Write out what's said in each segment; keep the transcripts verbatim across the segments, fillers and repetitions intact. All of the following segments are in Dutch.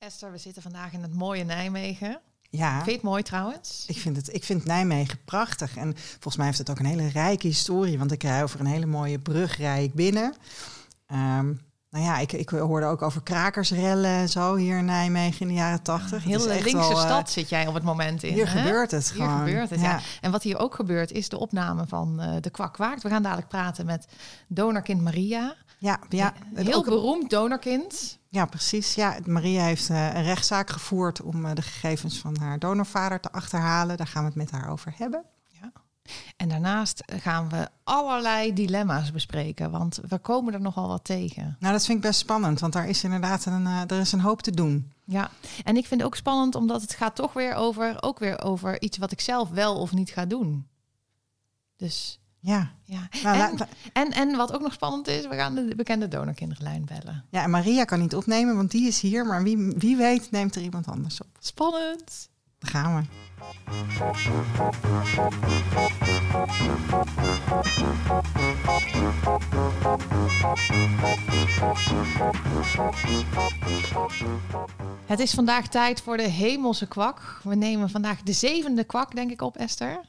Esther, we zitten vandaag in het mooie Nijmegen. Ja. Vind je het mooi trouwens? Ik vind, het, ik vind Nijmegen prachtig. En volgens mij heeft het ook een hele rijke historie. Want ik rij over een hele mooie brug rij ik binnen. Um, nou ja, ik, ik hoorde ook over krakersrellen en zo hier in Nijmegen in de jaren tachtig. Heel de linkse wel, stad uh, zit jij op het moment in. Hier hè? gebeurt het gewoon. Hier gebeurt het, ja. ja. En wat hier ook gebeurt is de opname van uh, De Kwak Kwaakt. We gaan dadelijk praten met donorkind Maria. Ja, ja. Heel ook beroemd donorkind. Ja, precies. Ja, Maria heeft uh, een rechtszaak gevoerd om uh, de gegevens van haar donorvader te achterhalen. Daar gaan we het met haar over hebben. Ja. En daarnaast gaan we allerlei dilemma's bespreken, want we komen er nogal wat tegen. Nou, dat vind ik best spannend, want daar is inderdaad een, uh, er is een hoop te doen. Ja, en ik vind het ook spannend, omdat het gaat toch weer over, ook weer over iets wat ik zelf wel of niet ga doen. Dus... Ja. ja. Nou, en, la, la, en, en wat ook nog spannend is, we gaan de bekende donorkinderlijn bellen. Ja, en Maria kan niet opnemen, want die is hier. Maar wie, wie weet neemt er iemand anders op. Spannend. Daar gaan we. Het is vandaag tijd voor de hemelse kwak. We nemen vandaag de zevende kwak, denk ik, op, Esther.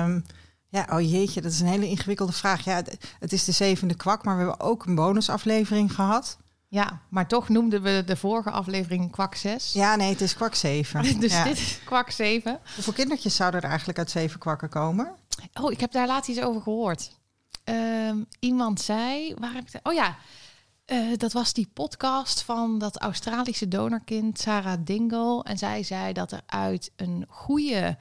Um, Ja, oh jeetje, dat is een hele ingewikkelde vraag. Ja, het is de zevende kwak, maar we hebben ook een bonusaflevering gehad. Ja, maar toch noemden we de vorige aflevering kwak zes. Ja, nee, het is kwak zeven. Dus ja. Dit is kwak zeven. Hoeveel kindertjes zouden er eigenlijk uit zeven kwakken komen? Oh, ik heb daar laatst iets over gehoord. Um, iemand zei... Waar heb ik de, oh ja, uh, dat was die podcast van dat Australische donorkind Sarah Dingle. En zij zei dat er uit een goede...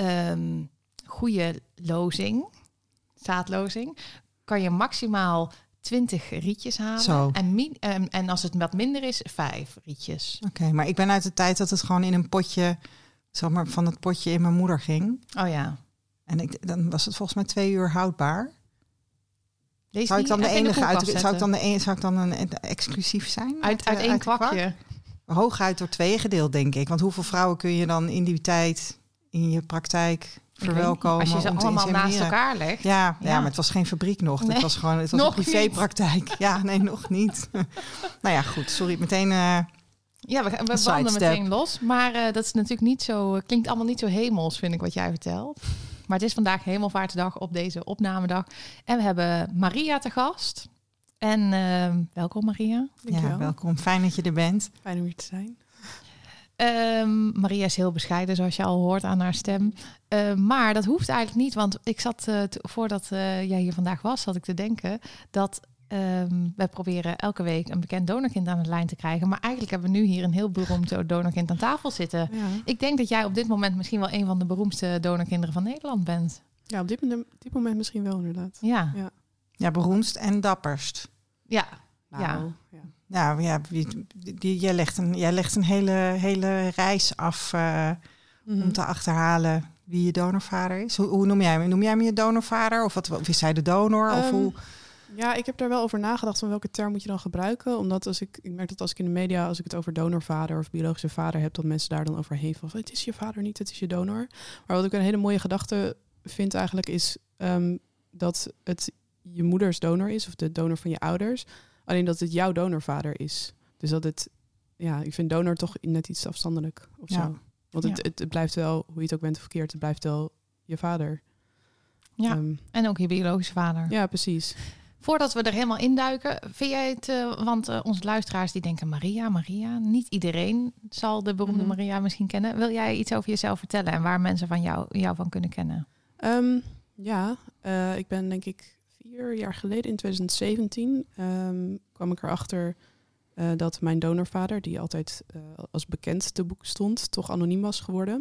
Um, goede lozing, zaadlozing, kan je maximaal twintig rietjes halen. En, min, en, en als het wat minder is, vijf rietjes. Oké, okay, maar ik ben uit de tijd dat het gewoon in een potje, zeg maar, van het potje in mijn moeder ging. Oh ja. En ik, dan was het volgens mij twee uur houdbaar. Lees zou ik dan de enige de uit? Zou ik dan de een, zou ik dan een, een exclusief zijn? Uit, uit, uit één uit kwakje. Kwak? Hooguit door tweeën gedeeld, denk ik. Want hoeveel vrouwen kun je dan in die tijd in je praktijk verwelkomen? Als je ze allemaal naast elkaar legt. Ja, ja, ja, maar het was geen fabriek nog. Nee. Het was gewoon, het was nog een privépraktijk. Ja, nee, nog niet. Nou ja, goed. Sorry, meteen. Uh, ja, we, we banden sidestep. meteen los. Maar uh, dat is natuurlijk niet zo. Klinkt allemaal niet zo hemels, vind ik, wat jij vertelt. Maar het is vandaag Hemelvaartsdag op deze opnamedag. En we hebben Maria te gast. En uh, welkom, Maria. Dankjewel. Ja, welkom. Fijn dat je er bent. Fijn om hier te zijn. Um, Maria is heel bescheiden, zoals je al hoort aan haar stem. Uh, maar dat hoeft eigenlijk niet, want ik zat uh, t- voordat uh, jij hier vandaag was, zat ik te denken dat um, wij proberen elke week een bekend donorkind aan de lijn te krijgen. Maar eigenlijk hebben we nu hier een heel beroemd donorkind aan tafel zitten. Ja. Ik denk dat jij op dit moment misschien wel een van de beroemdste donorkinderen van Nederland bent. Ja, op dit moment, dit moment misschien wel inderdaad. Ja, ja. ja beroemdst en dapperst. Ja, nou, ja. ja. Nou ja, jij legt een, jij legt een hele, hele reis af uh, mm-hmm. om te achterhalen wie je donorvader is. Hoe, hoe noem jij hem? Noem jij hem je donorvader? Of, wat, of is hij de donor? Um, of hoe? Ja, ik heb daar wel over nagedacht van welke term moet je dan gebruiken. Omdat als ik, ik merk dat als ik in de media, als ik het over donorvader of biologische vader heb, dat mensen daar dan overheen van het is je vader niet, het is je donor. Maar wat ik een hele mooie gedachte vind eigenlijk is um, dat het je moeders donor is of de donor van je ouders. Alleen dat het jouw donorvader is. Dus dat het, ja, ik vind donor toch net iets afstandelijk of ja. zo. Want ja. het, het, het blijft wel, hoe je het ook bent of verkeerd, het blijft wel je vader. Ja, um, en ook je biologische vader. Ja, precies. Voordat we er helemaal induiken, vind jij het, uh, want uh, onze luisteraars die denken Maria, Maria. Niet iedereen zal de beroemde mm-hmm. Maria misschien kennen. Wil jij iets over jezelf vertellen en waar mensen van jou, jou van kunnen kennen? Um, ja, uh, ik ben denk ik... Vier jaar geleden, in twintig zeventien, um, kwam ik erachter uh, dat mijn donorvader, die altijd uh, als bekend te boek stond, toch anoniem was geworden.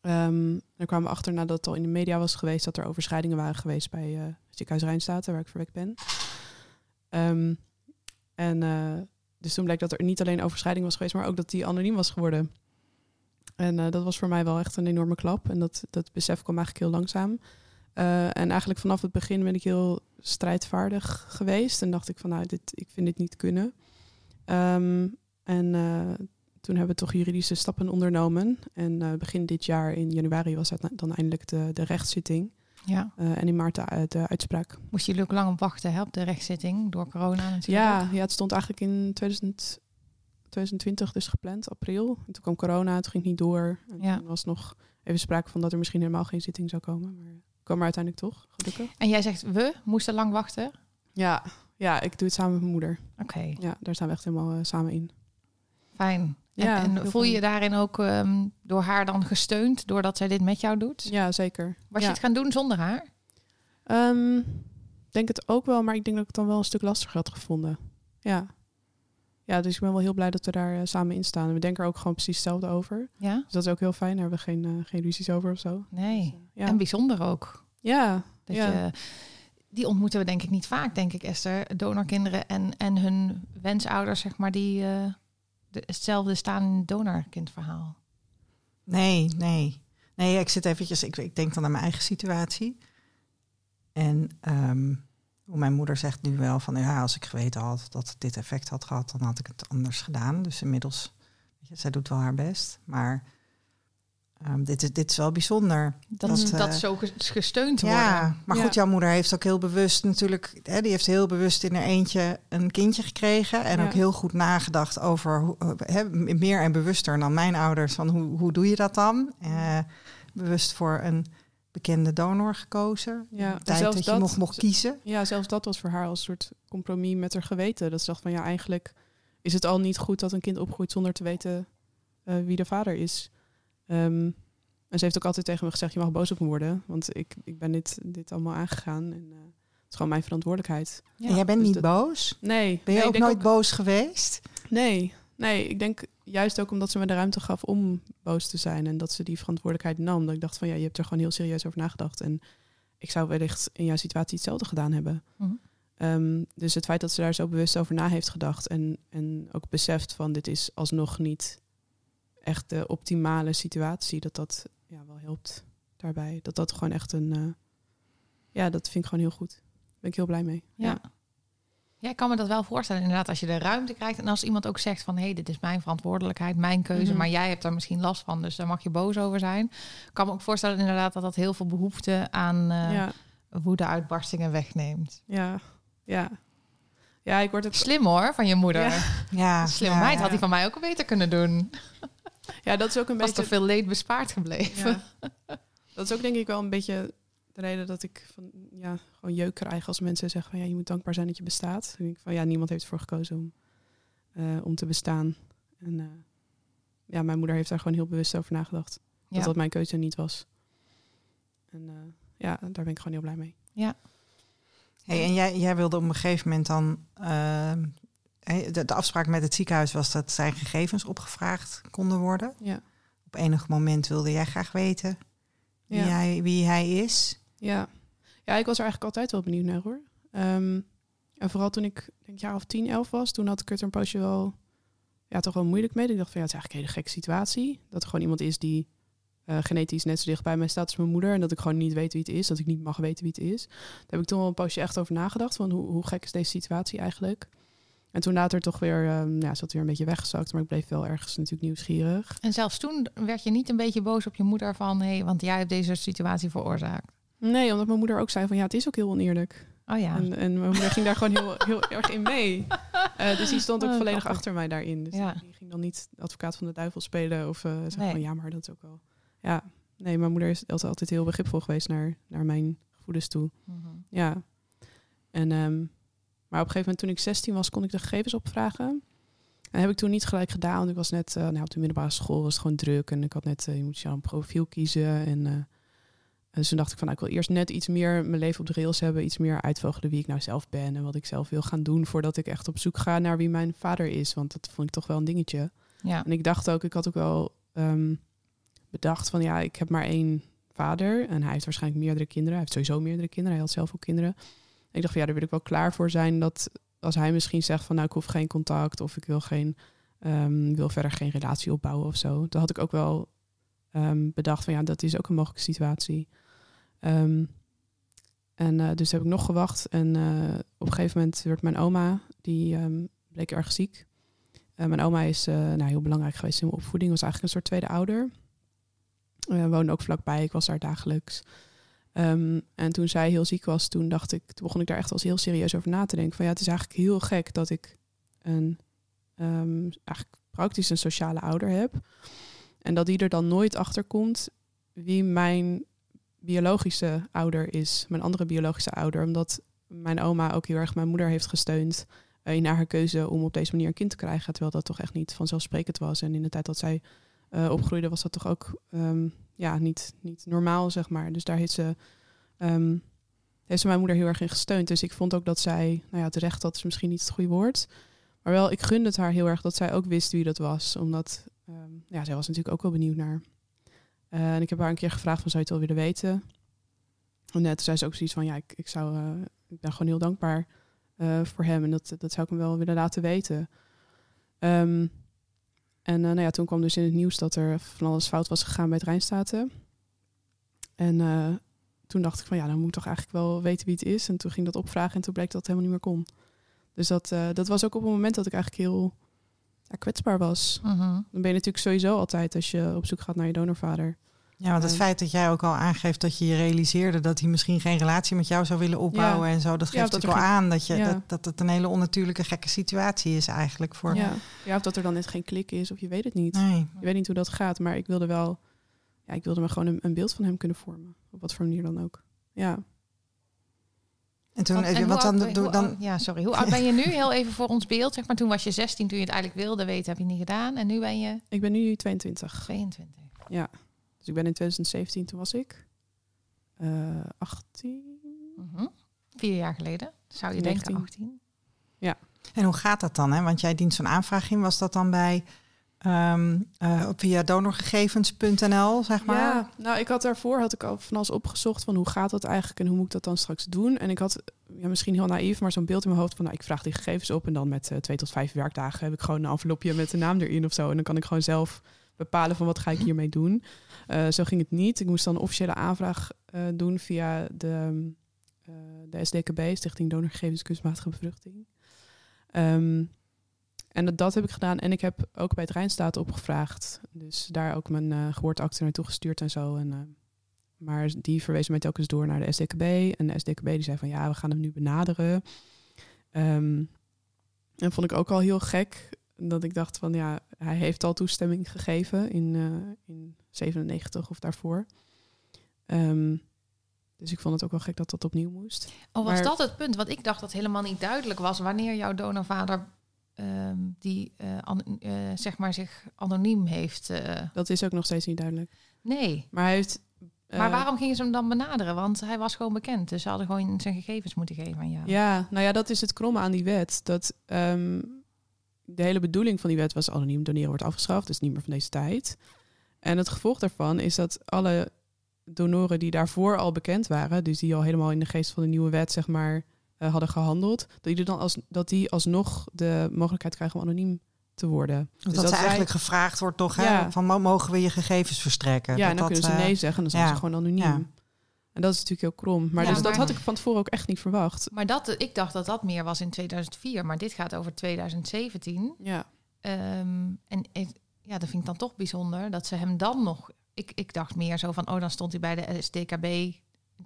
Um, daar kwamen we achter nadat het al in de media was geweest dat er overschrijdingen waren geweest bij uh, het ziekenhuis Rijnstate, waar ik verwekt ben. Um, en uh, dus toen bleek dat er niet alleen overschrijding was geweest, maar ook dat die anoniem was geworden. En uh, dat was voor mij wel echt een enorme klap. En dat, dat besef kwam eigenlijk heel langzaam. Uh, en eigenlijk vanaf het begin ben ik heel strijdvaardig geweest. En dacht ik van, nou, dit, ik vind dit niet kunnen. Um, en uh, toen hebben we toch juridische stappen ondernomen. En uh, begin dit jaar, in januari, was het dan eindelijk de, de rechtszitting. Ja. Uh, en in maart de, de uitspraak. Moest jullie ook lang op wachten hè, op de rechtszitting door corona natuurlijk? Ja, ja, het stond eigenlijk in 2000... twintig twintig dus gepland, april. En toen kwam corona, toen ging het niet door. En ja. toen was nog even sprake van dat er misschien helemaal geen zitting zou komen. Maar het kwam er uiteindelijk toch, gelukkig. En jij zegt, we moesten lang wachten? Ja, ja ik doe het samen met mijn moeder. Oké. Okay. Ja, daar staan we echt helemaal uh, samen in. Fijn. Ja, en, en voel je je daarin ook um, door haar dan gesteund, doordat zij dit met jou doet? Ja, zeker. Was ja. je het gaan doen zonder haar? Ik um, denk het ook wel, maar ik denk dat ik het dan wel een stuk lastiger had gevonden. Ja. Ja, dus ik ben wel heel blij dat we daar uh, samen in staan. We denken er ook gewoon precies hetzelfde over. Ja? Dus dat is ook heel fijn. Daar hebben we geen, uh, geen ruzies over of zo. Nee, dus, uh, ja. en bijzonder ook. Ja. Dat ja. Je, die ontmoeten we denk ik niet vaak, denk ik, Esther. Donorkinderen en, en hun wensouders, zeg maar, die... Uh... De, hetzelfde staan in het donorkindverhaal. Nee, nee. Nee, ik zit eventjes... Ik, ik denk dan aan mijn eigen situatie. En um, hoe mijn moeder zegt nu wel van... ja, als ik geweten had dat het dit effect had gehad... dan had ik het anders gedaan. Dus inmiddels... Weet je, zij doet wel haar best. Maar um, dit, is, dit is wel bijzonder. Dat, dat, dat uh, zo gesteund worden. Ja, maar ja. goed, jouw moeder heeft ook heel bewust natuurlijk... Hè, die heeft heel bewust in haar eentje een kindje gekregen... en ja. ook heel goed nagedacht over... Hoe, hè, meer en bewuster dan mijn ouders... van hoe, hoe doe je dat dan? Uh, bewust voor een bekende donor gekozen. Ja, de tijd dat, dat je nog mocht kiezen. Ja, zelfs dat was voor haar als een soort compromis met haar geweten. Dat ze dacht van ja, eigenlijk is het al niet goed... dat een kind opgroeit zonder te weten uh, wie de vader is... Um, en ze heeft ook altijd tegen me gezegd... je mag boos op me worden, want ik, ik ben dit, dit allemaal aangegaan. En, uh, het is gewoon mijn verantwoordelijkheid. Ja. En jij bent dus niet dat... boos? Nee. Ben je nee, ook nooit ook... boos geweest? Nee. Nee, ik denk juist ook omdat ze me de ruimte gaf om boos te zijn... en dat ze die verantwoordelijkheid nam. Dat ik dacht van ja, je hebt er gewoon heel serieus over nagedacht. En ik zou wellicht in jouw situatie hetzelfde gedaan hebben. Mm-hmm. Um, dus het feit dat ze daar zo bewust over na heeft gedacht... en, en ook beseft van dit is alsnog niet... echt de optimale situatie, dat dat ja, wel helpt daarbij. Dat dat gewoon echt een... Uh, ja, dat vind ik gewoon heel goed. Daar ben ik heel blij mee. Ja. Ja. ja, ik kan me dat wel voorstellen. Inderdaad, als je de ruimte krijgt... en als iemand ook zegt van... hé, hey, dit is mijn verantwoordelijkheid, mijn keuze... Mm-hmm. maar jij hebt daar misschien last van, dus daar mag je boos over zijn. Ik kan me ook voorstellen inderdaad dat dat heel veel behoefte... aan uh, ja. woede-uitbarstingen wegneemt. Ja, ja. ja ik word ook... Slim hoor, van je moeder. Ja. Ja. Slim meid, ja, ja. had hij van mij ook beter kunnen doen... Ja, dat is ook een was beetje... toch veel leed bespaard gebleven. Ja. Dat is ook denk ik wel een beetje de reden dat ik van ja gewoon jeuk krijg als mensen zeggen van ja, je moet dankbaar zijn dat je bestaat. Dan denk ik van ja, niemand heeft ervoor gekozen om, uh, om te bestaan. En uh, ja, mijn moeder heeft daar gewoon heel bewust over nagedacht. Ja. Dat dat mijn keuze niet was. En uh, ja, daar ben ik gewoon heel blij mee. Ja. Hey, en jij, jij wilde op een gegeven moment dan... Uh, De, de afspraak met het ziekenhuis was dat zijn gegevens opgevraagd konden worden. Ja. Op enig moment wilde jij graag weten wie, ja. hij, wie hij is. Ja. ja, ik was er eigenlijk altijd wel benieuwd naar hoor. Um, en vooral toen ik denk jaar of tien, elf was, toen had ik het er een poosje wel ja, toch wel moeilijk mee. Ik dacht van ja, het is eigenlijk een hele gekke situatie. Dat er gewoon iemand is die uh, genetisch net zo dicht bij mij staat als mijn moeder. En dat ik gewoon niet weet wie het is, dat ik niet mag weten wie het is. Daar heb ik toen wel een poosje echt over nagedacht. Van hoe, hoe gek is deze situatie eigenlijk? En toen later toch weer, um, ja, zat weer een beetje weggezakt. Maar ik bleef wel ergens natuurlijk nieuwsgierig. En zelfs toen werd je niet een beetje boos op je moeder van... hé, hey, want jij hebt deze situatie veroorzaakt. Nee, omdat mijn moeder ook zei van... ja, het is ook heel oneerlijk. Oh ja. En, en mijn moeder ging daar gewoon heel, heel erg in mee. Uh, dus die stond ook volledig oh, achter mij daarin. Dus ja. die ging dan niet advocaat van de duivel spelen. Of uh, zeggen nee. van, ja, maar dat is ook wel... Ja, nee, mijn moeder is altijd heel begripvol geweest naar, naar mijn gevoelens toe. Mm-hmm. Ja. En... Um, Maar op een gegeven moment toen ik zestien was, kon ik de gegevens opvragen. Dat heb ik toen niet gelijk gedaan, want ik was net uh, nou, op de middelbare school was het gewoon druk. En ik had net, uh, je moet je al een profiel kiezen. En, uh, en dus toen dacht ik van, nou, ik wil eerst net iets meer mijn leven op de rails hebben. Iets meer uitvogelen wie ik nou zelf ben en wat ik zelf wil gaan doen. Voordat ik echt op zoek ga naar wie mijn vader is. Want dat vond ik toch wel een dingetje. Ja. En ik dacht ook, ik had ook wel um, bedacht van, ja, ik heb maar één vader. En hij heeft waarschijnlijk meerdere kinderen. Hij heeft sowieso meerdere kinderen. Hij had zelf ook kinderen. Ik dacht van ja, daar wil ik wel klaar voor zijn dat als hij misschien zegt van nou ik hoef geen contact of ik wil geen um, wil verder geen relatie opbouwen of zo. Dan had ik ook wel um, bedacht van ja, dat is ook een mogelijke situatie. Um, en uh, dus heb ik nog gewacht en uh, op een gegeven moment werd mijn oma, die um, bleek erg ziek. Uh, mijn oma is uh, nou, heel belangrijk geweest in mijn opvoeding, was eigenlijk een soort tweede ouder. Uh, woonde ook vlakbij, ik was daar dagelijks. Um, en toen zij heel ziek was, toen dacht ik, toen begon ik daar echt als heel serieus over na te denken. Van ja, het is eigenlijk heel gek dat ik een um, eigenlijk praktisch een sociale ouder heb. En dat die er dan nooit achter komt wie mijn biologische ouder is. Mijn andere biologische ouder. Omdat mijn oma ook heel erg mijn moeder heeft gesteund uh, in haar keuze om op deze manier een kind te krijgen. Terwijl dat toch echt niet vanzelfsprekend was. En in de tijd dat zij uh, opgroeide was dat toch ook um, ja, niet, niet normaal, zeg maar. Dus daar heeft ze... Um, heeft ze mijn moeder heel erg in gesteund. Dus ik vond ook dat zij, nou ja, terecht, dat is misschien niet het goede woord. Maar wel, ik gunde het haar heel erg dat zij ook wist wie dat was. Omdat, um, ja, zij was natuurlijk ook wel benieuwd naar. Uh, en ik heb haar een keer gevraagd van, zou je het wel willen weten? En net zei ze ook zoiets van, ja, ik, ik, zou, uh, ik ben gewoon heel dankbaar uh, voor hem. En dat, dat zou ik hem wel willen laten weten. Um, en uh, nou ja, toen kwam dus in het nieuws dat er van alles fout was gegaan bij het Rijnstate. En... Uh, Toen dacht ik van ja, dan moet ik toch eigenlijk wel weten wie het is. En toen ging dat opvragen en toen bleek dat het helemaal niet meer kon. Dus dat, uh, dat was ook op het moment dat ik eigenlijk heel ja, kwetsbaar was. Uh-huh. Dan ben je natuurlijk sowieso altijd als je op zoek gaat naar je donorvader. Ja, want het uh, feit dat jij ook al aangeeft dat je je realiseerde dat hij misschien geen relatie met jou zou willen opbouwen ja. en zo. Dat geeft ja, dat natuurlijk wel geen... aan dat, je, ja. dat, dat het een hele onnatuurlijke gekke situatie is eigenlijk. Voor... Ja. ja, of dat er dan net geen klik is of je weet het niet. Nee. Je weet niet hoe dat gaat, maar ik wilde wel... Ja, ik wilde me gewoon een, een beeld van hem kunnen vormen. Op wat voor manier dan ook. Ja. En toen, want, even, en wat dan, ben, hoe, dan, hoe, ja, sorry. Hoe oud ben je nu? Heel even voor ons beeld. Zeg maar, toen was je zestien, toen je het eigenlijk wilde weten, heb je niet gedaan. En nu ben je... Ik ben nu tweeëntwintig. tweeëntwintig. Ja. Dus ik ben in twintig zeventien, toen was ik uh, achttien. Mm-hmm. Vier jaar geleden. Zou je negentien. Denken achttien. Ja. En hoe gaat dat dan? Hè? Want jij dient zo'n aanvraag in. Was dat dan bij... Um, uh, via donorgegevens punt n l, zeg maar. Ja, nou, ik had daarvoor had ik al van alles opgezocht van hoe gaat dat eigenlijk en hoe moet ik dat dan straks doen. En ik had, ja, misschien heel naïef, maar zo'n beeld in mijn hoofd van nou, ik vraag die gegevens op en dan met uh, twee tot vijf werkdagen heb ik gewoon een envelopje met de naam erin of zo. En dan kan ik gewoon zelf bepalen van wat ga ik hiermee doen. Uh, zo ging het niet. Ik moest dan een officiële aanvraag uh, doen via de, uh, de S D K B, Stichting Donorgegevens Kunstmatige Bevruchting. Um, En dat, dat heb ik gedaan. En ik heb ook bij het Rijnstate opgevraagd. Dus daar ook mijn uh, geboorteakte naartoe gestuurd en zo. En, uh, maar die verwezen mij telkens door naar de S D K B. En de S D K B die zei van ja, we gaan hem nu benaderen. Um, en vond ik ook al heel gek. Dat ik dacht van ja, hij heeft al toestemming gegeven in, uh, in zevenennegentig of daarvoor. Um, Dus ik vond het ook wel gek dat dat opnieuw moest. Oh, was maar, dat het punt? Want ik dacht dat helemaal niet duidelijk was wanneer jouw donorvader... Um, die uh, an- uh, zeg maar zich anoniem heeft. Uh... Dat is ook nog steeds niet duidelijk. Nee. Maar, hij heeft, uh... maar waarom gingen ze hem dan benaderen? Want hij was gewoon bekend. Dus ze hadden gewoon zijn gegevens moeten geven aan jou. Ja, nou ja, dat is het kromme aan die wet. Dat um, de hele bedoeling van die wet was anoniem doneren wordt afgeschaft. Dus niet meer van deze tijd. En het gevolg daarvan is dat alle donoren die daarvoor al bekend waren... dus die al helemaal in de geest van de nieuwe wet, zeg maar... Uh, hadden gehandeld, dat die, dan als, dat die alsnog de mogelijkheid krijgen om anoniem te worden. Dus dat, dat ze eigenlijk wij... gevraagd wordt toch, hè? Ja. Van mogen we je gegevens verstrekken? Ja, dat en dan dat, kunnen ze nee zeggen, dan zijn ja. ze gewoon anoniem. Ja. En dat is natuurlijk heel krom. Maar, ja, dus maar dat had ik van tevoren ook echt niet verwacht. Maar dat, ik dacht dat dat meer was in tweeduizend vier, maar dit gaat over tweeduizend zeventien. Ja. Um, en ja, dat vind ik dan toch bijzonder, dat ze hem dan nog... Ik, ik dacht meer zo van, oh, dan stond hij bij de S D K B...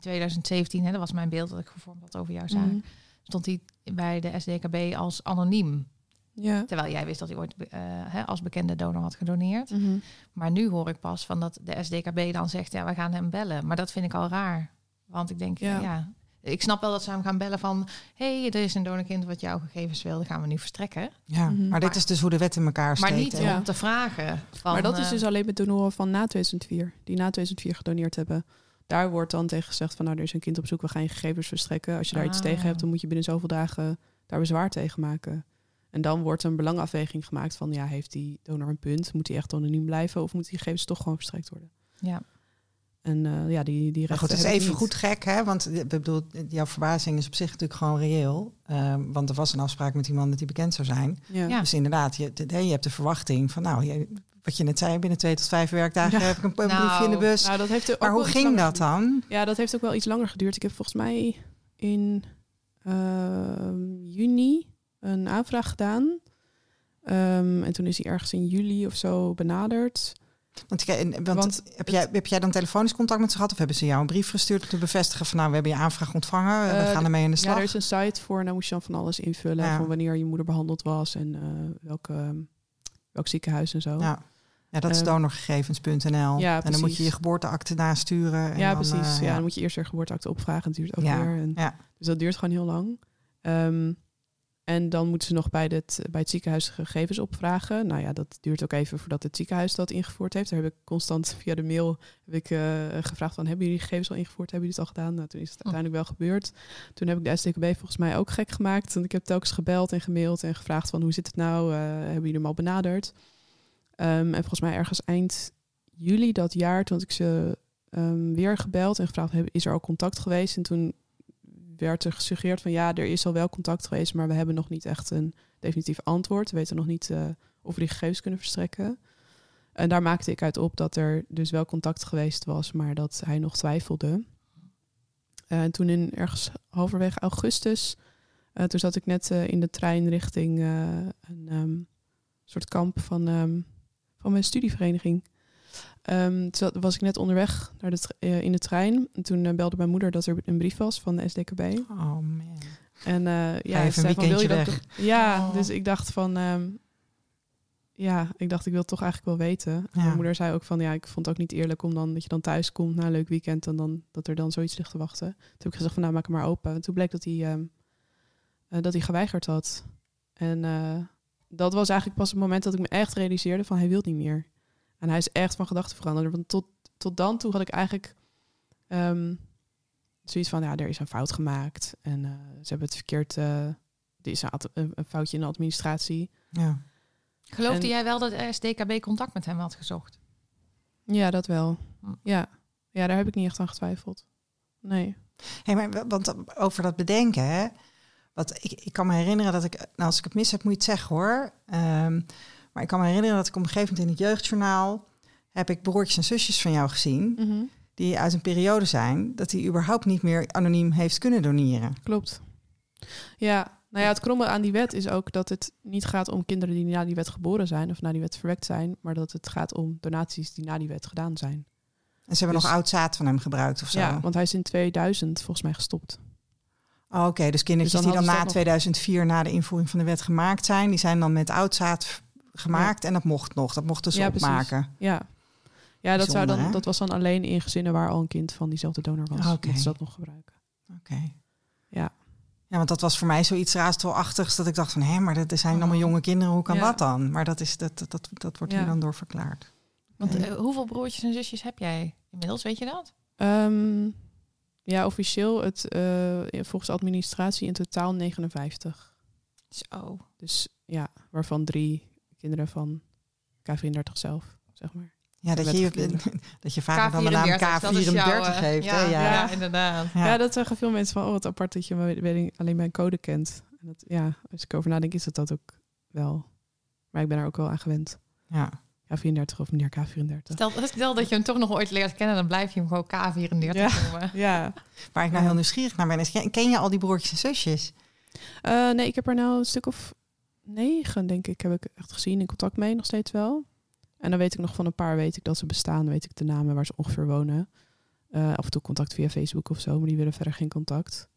tweeduizend zeventien, hè, dat was mijn beeld dat ik gevormd had over jouw zaak. Mm. Stond hij bij de S D K B als anoniem. Ja. Terwijl jij wist dat hij ooit uh, hè, als bekende donor had gedoneerd. Mm-hmm. Maar nu hoor ik pas van dat de S D K B dan zegt, ja, we gaan hem bellen. Maar dat vind ik al raar. Want ik denk, ja, ja ik snap wel dat ze hem gaan bellen van... hey, er is een donorkind wat jouw gegevens wil, dat gaan we nu verstrekken. Ja, mm-hmm. Maar dit is dus hoe de wet in elkaar steekt. Maar niet ja. om te vragen. Van, maar dat is dus alleen met donoren van na tweeduizend vier, die na tweeduizend vier gedoneerd hebben... Daar wordt dan tegen gezegd van nou, er is een kind op zoek, we gaan je gegevens verstrekken. Als je daar ah. iets tegen hebt, dan moet je binnen zoveel dagen daar bezwaar tegen maken. En dan wordt een belangafweging gemaakt van ja, heeft die donor een punt? Moet die echt anoniem blijven of moeten die gegevens toch gewoon verstrekt worden? Ja. En uh, ja, die, die rechten. Het is even niet. Goed gek, hè? Want ik bedoel, jouw verbazing is op zich natuurlijk gewoon reëel. Uh, want er was een afspraak met iemand die bekend zou zijn. Ja. Ja. Dus inderdaad, je, de, je hebt de verwachting van nou... Je, wat je net zei, binnen twee tot vijf werkdagen ja. heb ik een, een nou, briefje in de bus. Nou, dat heeft ook maar hoe ging dat dan? Ja, dat heeft ook wel iets langer geduurd. Ik heb volgens mij in uh, juni een aanvraag gedaan. Um, en toen is hij ergens in juli of zo benaderd. Want, want, want heb, jij, heb jij dan telefonisch contact met ze gehad? Of hebben ze jou een brief gestuurd om te bevestigen van... nou, we hebben je aanvraag ontvangen, uh, we gaan ermee in de slag? Ja, er is een site voor en daar moest je dan van alles invullen. Ja. Van wanneer je moeder behandeld was en uh, welke... welk ziekenhuis en zo. Ja, ja dat is um, donorgegevens punt n l. Ja, en dan moet je je geboorteakte nasturen. En ja, dan, precies. Uh, ja. ja, dan moet je eerst je geboorteakte opvragen. Het duurt ook ja. weer. En, ja. Dus dat duurt gewoon heel lang. Um, en dan moeten ze nog bij het, bij het ziekenhuis gegevens opvragen. Nou ja, dat duurt ook even voordat het ziekenhuis dat ingevoerd heeft. Daar heb ik constant via de mail heb ik, uh, gevraagd van... hebben jullie gegevens al ingevoerd? Hebben jullie het al gedaan? Nou, toen is het uiteindelijk wel gebeurd. Toen heb ik de S T K B volgens mij ook gek gemaakt. En ik heb telkens gebeld en gemaild en gevraagd van... hoe zit het nou? Uh, hebben jullie hem al benaderd? Um, en volgens mij ergens eind juli dat jaar... toen had ik ze um, weer gebeld en gevraagd... is er al contact geweest? En toen... werd er gesuggereerd van ja, er is al wel contact geweest... maar we hebben nog niet echt een definitief antwoord. We weten nog niet uh, of we die gegevens kunnen verstrekken. En daar maakte ik uit op dat er dus wel contact geweest was... maar dat hij nog twijfelde. Uh, en toen in ergens halverwege augustus... Uh, toen zat ik net uh, in de trein richting uh, een um, soort kamp van, um, van mijn studievereniging... Um, toen was ik net onderweg naar de tre- uh, in de trein. En toen uh, belde mijn moeder dat er een brief was van de S D K B. Oh man. En uh, ja, ze zei van, wil je dat weg? Do- ja, oh. Dus ik dacht van... Um, ja, ik dacht, ik wil het toch eigenlijk wel weten. Ja. Mijn moeder zei ook van, ja, ik vond het ook niet eerlijk... om dan dat je dan thuis komt na een leuk weekend... en dan dat er dan zoiets ligt te wachten. Toen heb ik gezegd van, nou, maak hem maar open. En toen bleek dat hij, um, uh, dat hij geweigerd had. En uh, dat was eigenlijk pas het moment dat ik me echt realiseerde... van, hij wil niet meer. En hij is echt van gedachten veranderd. Want tot, tot dan toe had ik eigenlijk um, zoiets van... ja, er is een fout gemaakt. En uh, ze hebben het verkeerd... Uh, er is een, ad- een foutje in de administratie. Ja. Geloofde en, jij wel dat S D K B contact met hem had gezocht? Ja, dat wel. Ja, ja daar heb ik niet echt aan getwijfeld. Nee. Hey, maar, want over dat bedenken... Hè, wat, ik, ik kan me herinneren dat ik... Nou, als ik het mis heb, moet je het zeggen hoor... Um, Maar ik kan me herinneren dat ik op een gegeven moment in het jeugdjournaal... heb ik broertjes en zusjes van jou gezien... Mm-hmm. die uit een periode zijn... dat hij überhaupt niet meer anoniem heeft kunnen doneren. Klopt. Ja, nou ja, het kromme aan die wet is ook dat het niet gaat om kinderen... die na die wet geboren zijn of na die wet verwekt zijn... maar dat het gaat om donaties die na die wet gedaan zijn. En ze hebben dus, nog oud zaad van hem gebruikt of zo? Ja, want hij is in tweeduizend volgens mij gestopt. Oh, Oké, okay, dus kindertjes dus dan die dan na tweeduizend vier... Nog... na de invoering van de wet gemaakt zijn... die zijn dan met oud zaad... gemaakt ja. En dat mocht nog, dat mochten ze ja, opmaken. Ja, ja dat, zou dan, dat was dan alleen in gezinnen waar al een kind van diezelfde donor was. Okay. Dat ze dat nog gebruiken. Oké. Okay. Ja. Ja, want dat was voor mij zoiets raadselachtigs dat ik dacht van... hé, maar dat zijn allemaal jonge kinderen, hoe kan ja. dat dan? Maar dat, is, dat, dat, dat, dat wordt ja. hier dan door verklaard. Want okay. uh, hoeveel broertjes en zusjes heb jij inmiddels, weet je dat? Um, ja, officieel, het, uh, volgens de administratie in totaal negenenvijftig. Zo. Dus ja, waarvan drie... kinderen van K vierendertig zelf, zeg maar. Ja, dat je, dat je vaker dan de naam K vierendertig uh, geeft. Ja, ja. ja, inderdaad. Ja, ja dat zeggen veel mensen van... oh, wat apart dat je alleen mijn code kent. En dat, ja, als ik over nadenk, is dat dat ook wel. Maar ik ben er ook wel aan gewend. Ja. K vierendertig of meneer K vierendertig. Stel, stel dat je hem toch nog ooit leert kennen... dan blijf je hem gewoon K vierendertig ja. noemen. Ja. Waar ik nou heel nieuwsgierig naar ben... is, ken je al die broertjes en zusjes? Uh, nee, ik heb er nou een stuk of... negen, denk ik, heb ik echt gezien. In contact mee nog steeds wel. En dan weet ik nog van een paar, weet ik dat ze bestaan. Weet ik de namen waar ze ongeveer wonen. Uh, af en toe contact via Facebook of zo. Maar die willen verder geen contact.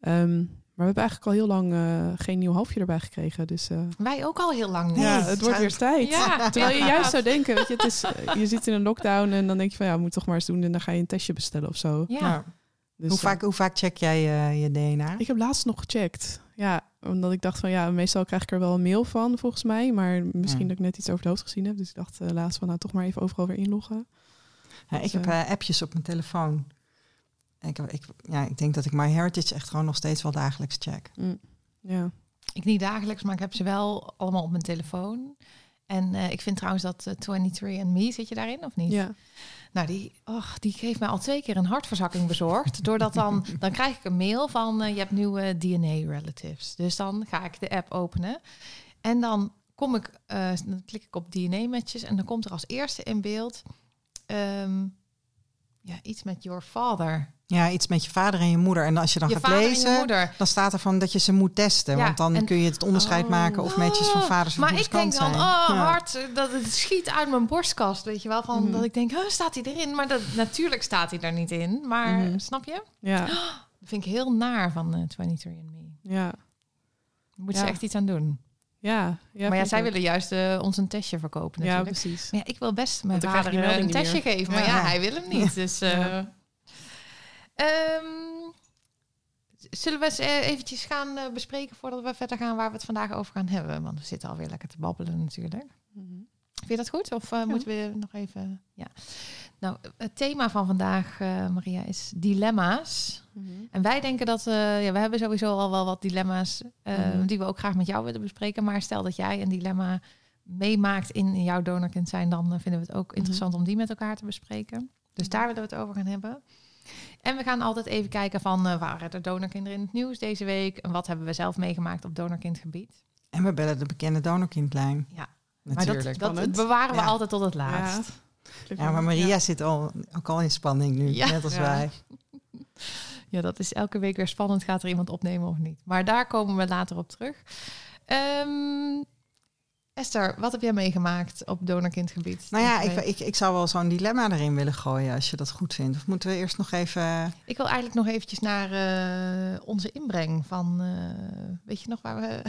Um, maar we hebben eigenlijk al heel lang uh, geen nieuw halfje erbij gekregen. Dus, uh... wij ook al heel lang. Nee. Ja, het wordt weer tijd. Ja. Terwijl je juist zou denken, weet je, het is, je zit in een lockdown. En dan denk je van, ja, moet toch maar eens doen. En dan ga je een testje bestellen of zo. Ja. Ja. Dus, hoe, vaak, hoe vaak check jij uh, je D N A? Ik heb laatst nog gecheckt. Ja, omdat ik dacht van ja, meestal krijg ik er wel een mail van volgens mij. Maar misschien ja. dat ik net iets over het hoofd gezien heb. Dus ik dacht uh, laatst van nou toch maar even overal weer inloggen. Ja, dus, ik heb uh, appjes op mijn telefoon. Ik, ik, ja, ik denk dat ik MyHeritage echt gewoon nog steeds wel dagelijks check. Mm, ja. Ik niet dagelijks, maar ik heb ze wel allemaal op mijn telefoon. En uh, ik vind trouwens dat uh, twenty-three and me, zit je daarin of niet? Ja. Nou, die, och, die heeft mij al twee keer een hartverzakking bezorgd. Doordat dan, dan krijg ik een mail van uh, je hebt nieuwe D N A relatives. Dus dan ga ik de app openen. En dan kom ik, uh, dan klik ik op D N A matches. En dan komt er als eerste in beeld um, ja, iets met your father. Ja, iets met je vader en je moeder. En als je dan je gaat lezen, dan staat er van dat je ze moet testen. Ja, want dan en, kun je het onderscheid oh, maken of matches van vaders en moeders kant zijn. Maar ik denk dan, oh, ja. hart, dat het schiet uit mijn borstkast. Weet je wel, van mm. dat ik denk, oh, staat hij erin? Maar dat, natuurlijk staat hij daar niet in. Maar mm-hmm. snap je? Ja. Oh, dat vind ik heel naar van uh, twenty-three and me. Ja. Daar moet ja. ze echt iets aan doen. Ja, ja, maar ja, zij ook. willen juist uh, ons een testje verkopen natuurlijk. Ja, precies. Maar ja, ik wil best mijn vader een, een testje meer. geven, maar ja. ja, hij wil hem niet. Dus, uh, ja. um, zullen we eens eventjes gaan uh, bespreken voordat we verder gaan waar we het vandaag over gaan hebben? Want we zitten alweer lekker te babbelen natuurlijk. Mm-hmm. Vind je dat goed? Of uh, ja. moeten we nog even... Ja. Nou, het thema van vandaag, uh, Maria, is dilemma's. Mm-hmm. En wij denken dat... Uh, ja, we hebben sowieso al wel wat dilemma's... Uh, mm-hmm. die we ook graag met jou willen bespreken. Maar stel dat jij een dilemma meemaakt in jouw donorkind zijn... dan uh, vinden we het ook interessant mm-hmm. om die met elkaar te bespreken. Dus daar willen we het over gaan hebben. En we gaan altijd even kijken van... Uh, waren er donorkinderen in het nieuws deze week? En wat hebben we zelf meegemaakt op donorkindgebied? En we bellen de bekende donorkindlijn. Ja. Natuurlijk. Maar dat, dat bewaren we ja. altijd tot het laatst. Ja, ja maar Maria ja. zit al, ook al in spanning nu, ja. net als ja. wij. Ja, dat is elke week weer spannend. Gaat er iemand opnemen of niet? Maar daar komen we later op terug. Um, Esther, wat heb jij meegemaakt op donorkindgebied? Nou ja, ik, ik, ik zou wel zo'n dilemma erin willen gooien als je dat goed vindt. Of moeten we eerst nog even... Ik wil eigenlijk nog eventjes naar uh, onze inbreng van... Uh, weet je nog waar we,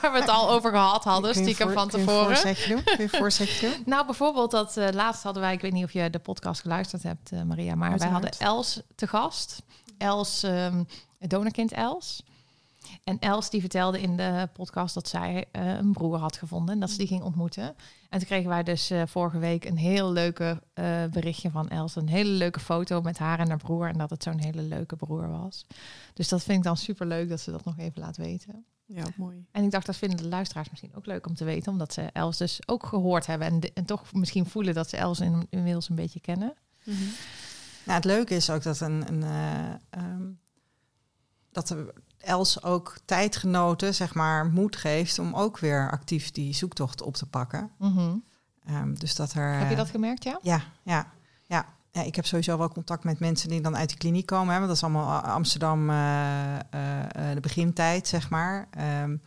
waar we het al over gehad hadden, stiekem voor, van tevoren? Kun je een voorzetje doen? Nou, bijvoorbeeld dat uh, laatst hadden wij... Ik weet niet of je de podcast geluisterd hebt, uh, Maria... maar Uiteraard. wij hadden Els te gast. Els, um, het donorkind Els... En Els die vertelde in de podcast dat zij uh, een broer had gevonden... en dat ze die ging ontmoeten. En toen kregen wij dus uh, vorige week een heel leuke uh, berichtje van Els. Een hele leuke foto met haar en haar broer... en dat het zo'n hele leuke broer was. Dus dat vind ik dan superleuk dat ze dat nog even laat weten. Ja, mooi. En ik dacht, dat vinden de luisteraars misschien ook leuk om te weten... omdat ze Els dus ook gehoord hebben... en, de, en toch misschien voelen dat ze Els in, inmiddels een beetje kennen. Mm-hmm. Nou, het leuke is ook dat een... een uh, um, dat er... Els ook tijdgenoten, zeg maar, moed geeft... om ook weer actief die zoektocht op te pakken. Mm-hmm. Um, dus dat er... Heb je dat gemerkt, ja? Ja, ja, ja. ja ik heb sowieso wel contact met mensen die dan uit de kliniek komen. Hè, want dat is allemaal Amsterdam, uh, uh, de begintijd, zeg maar. Um,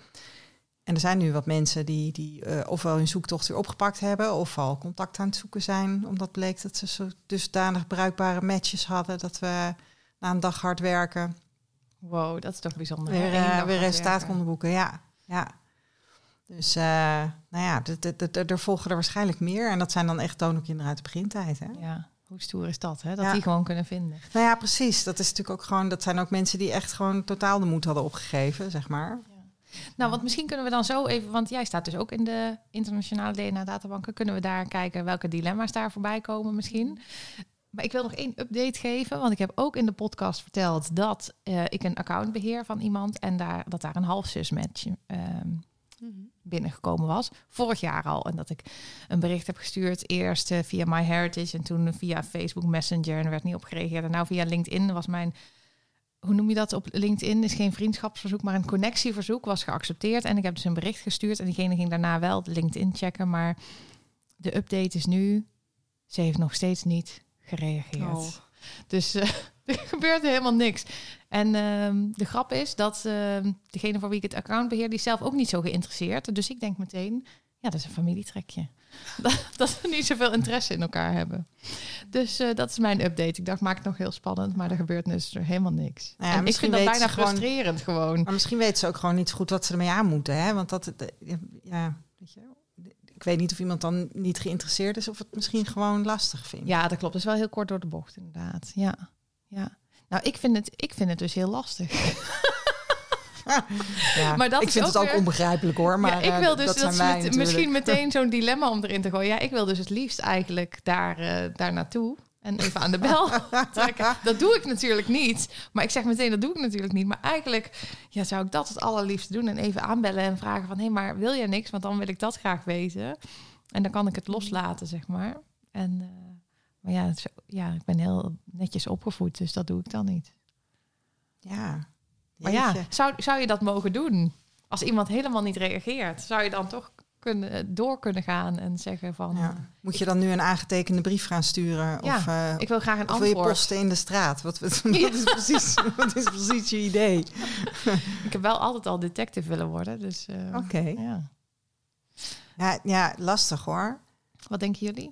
en er zijn nu wat mensen die, die uh, ofwel hun zoektocht weer opgepakt hebben... of al contact aan het zoeken zijn. Omdat bleek dat ze zo dusdanig bruikbare matches hadden... dat we na een dag hard werken... Wow, dat is toch bijzonder. Weer, uh, weer resultaat konden boeken, ja. ja. Dus uh, nou ja, d- d- d- er volgen er waarschijnlijk meer. En dat zijn dan echt donorkinderen uit de begintijd. Hè? Ja, hoe stoer is dat, hè? Dat ja. die gewoon kunnen vinden. Nou ja, precies. Dat is natuurlijk ook gewoon. Dat zijn ook mensen die echt gewoon totaal de moed hadden opgegeven, zeg maar. Ja. Nou, want misschien kunnen we dan zo even... want jij staat dus ook in de internationale D N A-databanken. Kunnen we daar kijken welke dilemma's daar voorbij komen misschien? Maar ik wil nog één update geven, want ik heb ook in de podcast verteld... dat uh, ik een account beheer van iemand en daar, dat daar een halfzusmatch uh, mm-hmm. binnengekomen was. Vorig jaar al. En dat ik een bericht heb gestuurd, eerst uh, via MyHeritage... en toen via Facebook Messenger en er werd niet op gereageerd. En nou via LinkedIn was mijn... hoe noem je dat op LinkedIn? Is geen vriendschapsverzoek, maar een connectieverzoek was geaccepteerd. En ik heb dus een bericht gestuurd en diegene ging daarna wel LinkedIn checken. Maar de update is nu, ze heeft nog steeds niet... gereageerd. Oh. Dus uh, er gebeurt helemaal niks. En uh, de grap is dat uh, degene voor wie ik het account beheer... die is zelf ook niet zo geïnteresseerd. Dus ik denk meteen, ja, dat is een familietrekje. dat, dat we niet zoveel interesse in elkaar hebben. Dus uh, dat is mijn update. Ik dacht, maak het nog heel spannend. Maar er gebeurt dus helemaal niks. Nou ja, en ik vind dat bijna frustrerend gewoon, gewoon. Maar misschien weten ze ook gewoon niet zo goed wat ze ermee aan moeten. Hè? Want dat... ja, weet je wel. Ik weet niet of iemand dan niet geïnteresseerd is... of het misschien gewoon lastig vindt. Ja, dat klopt. Dat is wel heel kort door de bocht, inderdaad. Ja, ja. Nou, ik vind het, ik vind het dus heel lastig. ja, maar dat ik is vind ook het ook weer... onbegrijpelijk, hoor. Maar ja, ik wil dus dat, dat zijn met, misschien meteen zo'n dilemma om erin te gooien. Ja, ik wil dus het liefst eigenlijk daar, uh, daar naartoe... en even aan de bel trekken. Dat doe ik natuurlijk niet. Maar ik zeg meteen, dat doe ik natuurlijk niet. Maar eigenlijk ja, zou ik dat het allerliefst doen... en even aanbellen en vragen van... hé, hey, maar wil jij niks? Want dan wil ik dat graag weten. En dan kan ik het loslaten, zeg maar. En, uh, maar ja, zo, ja, ik ben heel netjes opgevoed... dus dat doe ik dan niet. Ja. Maar ja, zou, zou je dat mogen doen? Als iemand helemaal niet reageert... zou je dan toch... Kunnen, door kunnen gaan en zeggen van... Ja. Moet je dan nu een aangetekende brief gaan sturen? Ja, of, uh, ik wil graag een antwoord. Of wil je posten in de straat? Wat, wat, wat, ja. is precies, wat is precies je idee? Ik heb wel altijd al detective willen worden, dus... Uh, Oké. Okay. Ja. Ja, ja, lastig hoor. Wat denken jullie?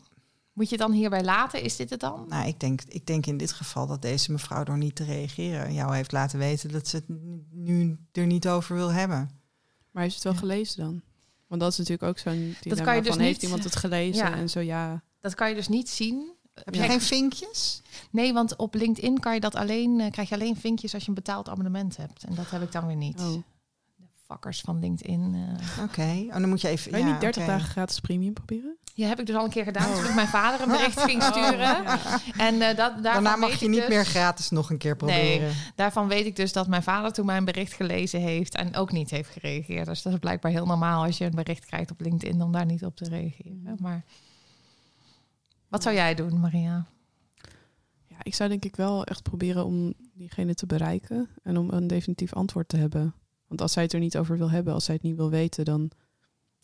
Moet je het dan hierbij laten? Is dit het dan? Nou, ik denk, ik denk in dit geval dat deze mevrouw door niet te reageren... jou heeft laten weten dat ze het nu er niet over wil hebben. Maar heeft het wel ja. gelezen dan? Want dat is natuurlijk ook zo'n dilemma van, dus heeft niet, iemand het gelezen? Ja, en zo ja. Dat kan je dus niet zien. Heb je ja. geen vinkjes? Nee, want op LinkedIn kan je dat alleen, uh, krijg je alleen vinkjes als je een betaald abonnement hebt. En dat heb ik dan weer niet. Oh. De fuckers van LinkedIn. Uh. Oké, okay. oh, dan moet je even... Kan je ja, niet dertig okay. dagen gratis premium proberen? Ja, heb ik dus al een keer gedaan. Oh. Toen ik mijn vader een bericht ging sturen. Oh, ja. En uh, dat, daarvan daarna mag weet je niet dus... meer gratis nog een keer proberen. Nee, daarvan weet ik dus dat mijn vader toen mijn bericht gelezen heeft en ook niet heeft gereageerd. Dus dat is blijkbaar heel normaal als je een bericht krijgt op LinkedIn om daar niet op te reageren. Maar... Wat zou jij doen, Maria? Ja, ik zou denk ik wel echt proberen om diegene te bereiken en om een definitief antwoord te hebben. Want als zij het er niet over wil hebben, als zij het niet wil weten, dan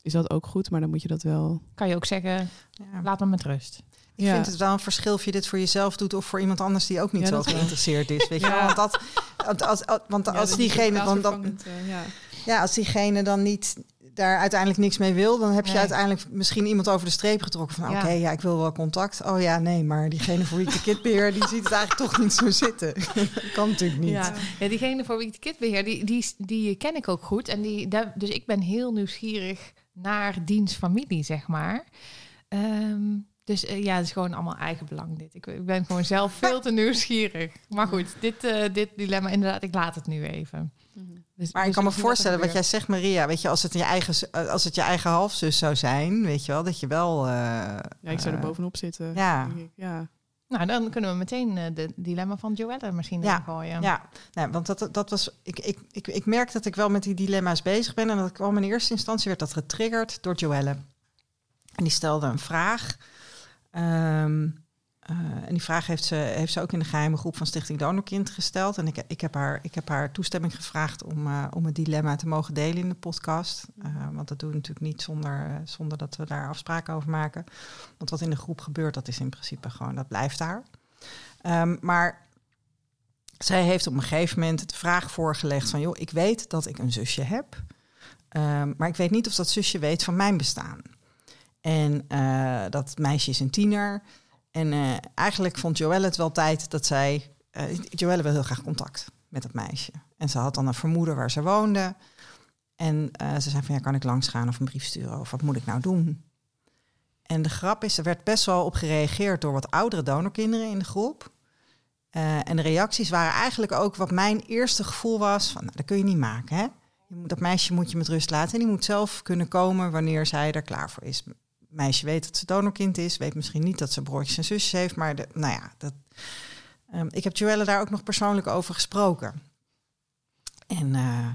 is dat ook goed, maar dan moet je dat wel... Kan je ook zeggen, ja. laat me met rust. Ik ja. vind het wel een verschil of je dit voor jezelf doet of voor iemand anders die ook niet ja, zo geïnteresseerd is. Weet je? Ja. Want, dat, want als, want als, ja, als diegene dan, dan ja. ja, als diegene dan niet daar uiteindelijk niks mee wil, dan heb je nee. uiteindelijk misschien iemand over de streep getrokken van, ja. oké, okay, ja, ik wil wel contact. Oh ja, nee, maar diegene voor wie ik de kit beheer, die ziet het eigenlijk toch niet zo zitten. Dat kan natuurlijk niet. Ja. ja, diegene voor wie ik de kit beheer, die, die, die ken ik ook goed. En die, dus ik ben heel nieuwsgierig naar diens familie, zeg maar. Um, dus uh, ja, het is gewoon allemaal eigenbelang dit. Ik, ik ben gewoon zelf veel te nieuwsgierig. Maar goed, dit, uh, dit dilemma, inderdaad, ik laat het nu even. Mm-hmm. Dus, maar dus ik kan me voorstellen wat jij zegt, Maria. Weet je, als het je eigen, als het je eigen halfzus zou zijn, weet je wel, dat je wel... Uh, ja, ik zou er bovenop zitten. Ja. Denk ik. Ja. Nou, dan kunnen we meteen het uh, dilemma van Joelle misschien ja. erin gooien. Ja, nee, want dat, dat was... Ik, ik, ik, ik merk dat ik wel met die dilemma's bezig ben. En dat kwam in eerste instantie, werd dat getriggerd door Joelle. En die stelde een vraag. Um, Uh, en die vraag heeft ze, heeft ze ook in de geheime groep van Stichting Donorkind gesteld. En ik, ik, heb, haar, ik heb haar toestemming gevraagd om, uh, om het dilemma te mogen delen in de podcast. Uh, want dat doen we natuurlijk niet zonder, zonder dat we daar afspraken over maken. Want wat in de groep gebeurt, dat is in principe gewoon, dat blijft daar. Um, maar zij heeft op een gegeven moment de vraag voorgelegd van, joh, ik weet dat ik een zusje heb. Um, maar ik weet niet of dat zusje weet van mijn bestaan. En uh, dat meisje is een tiener... En uh, eigenlijk vond Joelle het wel tijd dat zij... Uh, Joelle wil heel graag contact met dat meisje. En ze had dan een vermoeden waar ze woonde. En uh, ze zei van, ja, kan ik langsgaan of een brief sturen? Of wat moet ik nou doen? En de grap is, er werd best wel op gereageerd door wat oudere donorkinderen in de groep. Uh, en de reacties waren eigenlijk ook wat mijn eerste gevoel was van, nou, dat kun je niet maken, hè? Dat meisje moet je met rust laten. En die moet zelf kunnen komen wanneer zij er klaar voor is. Meisje weet dat ze donorkind is, weet misschien niet dat ze broertjes en zusjes heeft, maar de, nou ja, dat, um, ik heb Joelle daar ook nog persoonlijk over gesproken. En uh,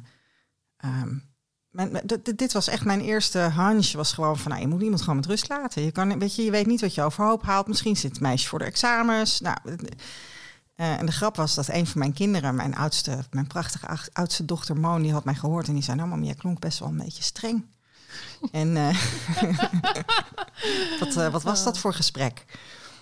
um, mijn, d- dit was echt mijn eerste hunch, was gewoon van, nou, je moet iemand gewoon met rust laten. Je kan, weet je, je weet niet wat je overhoop haalt. Misschien zit het meisje voor de examens. Nou, uh, en de grap was dat een van mijn kinderen, mijn oudste, mijn prachtige ach, oudste dochter Moon, die had mij gehoord en die zei, nou, mam, jij klonk best wel een beetje streng. En uh, wat, uh, wat was dat voor gesprek?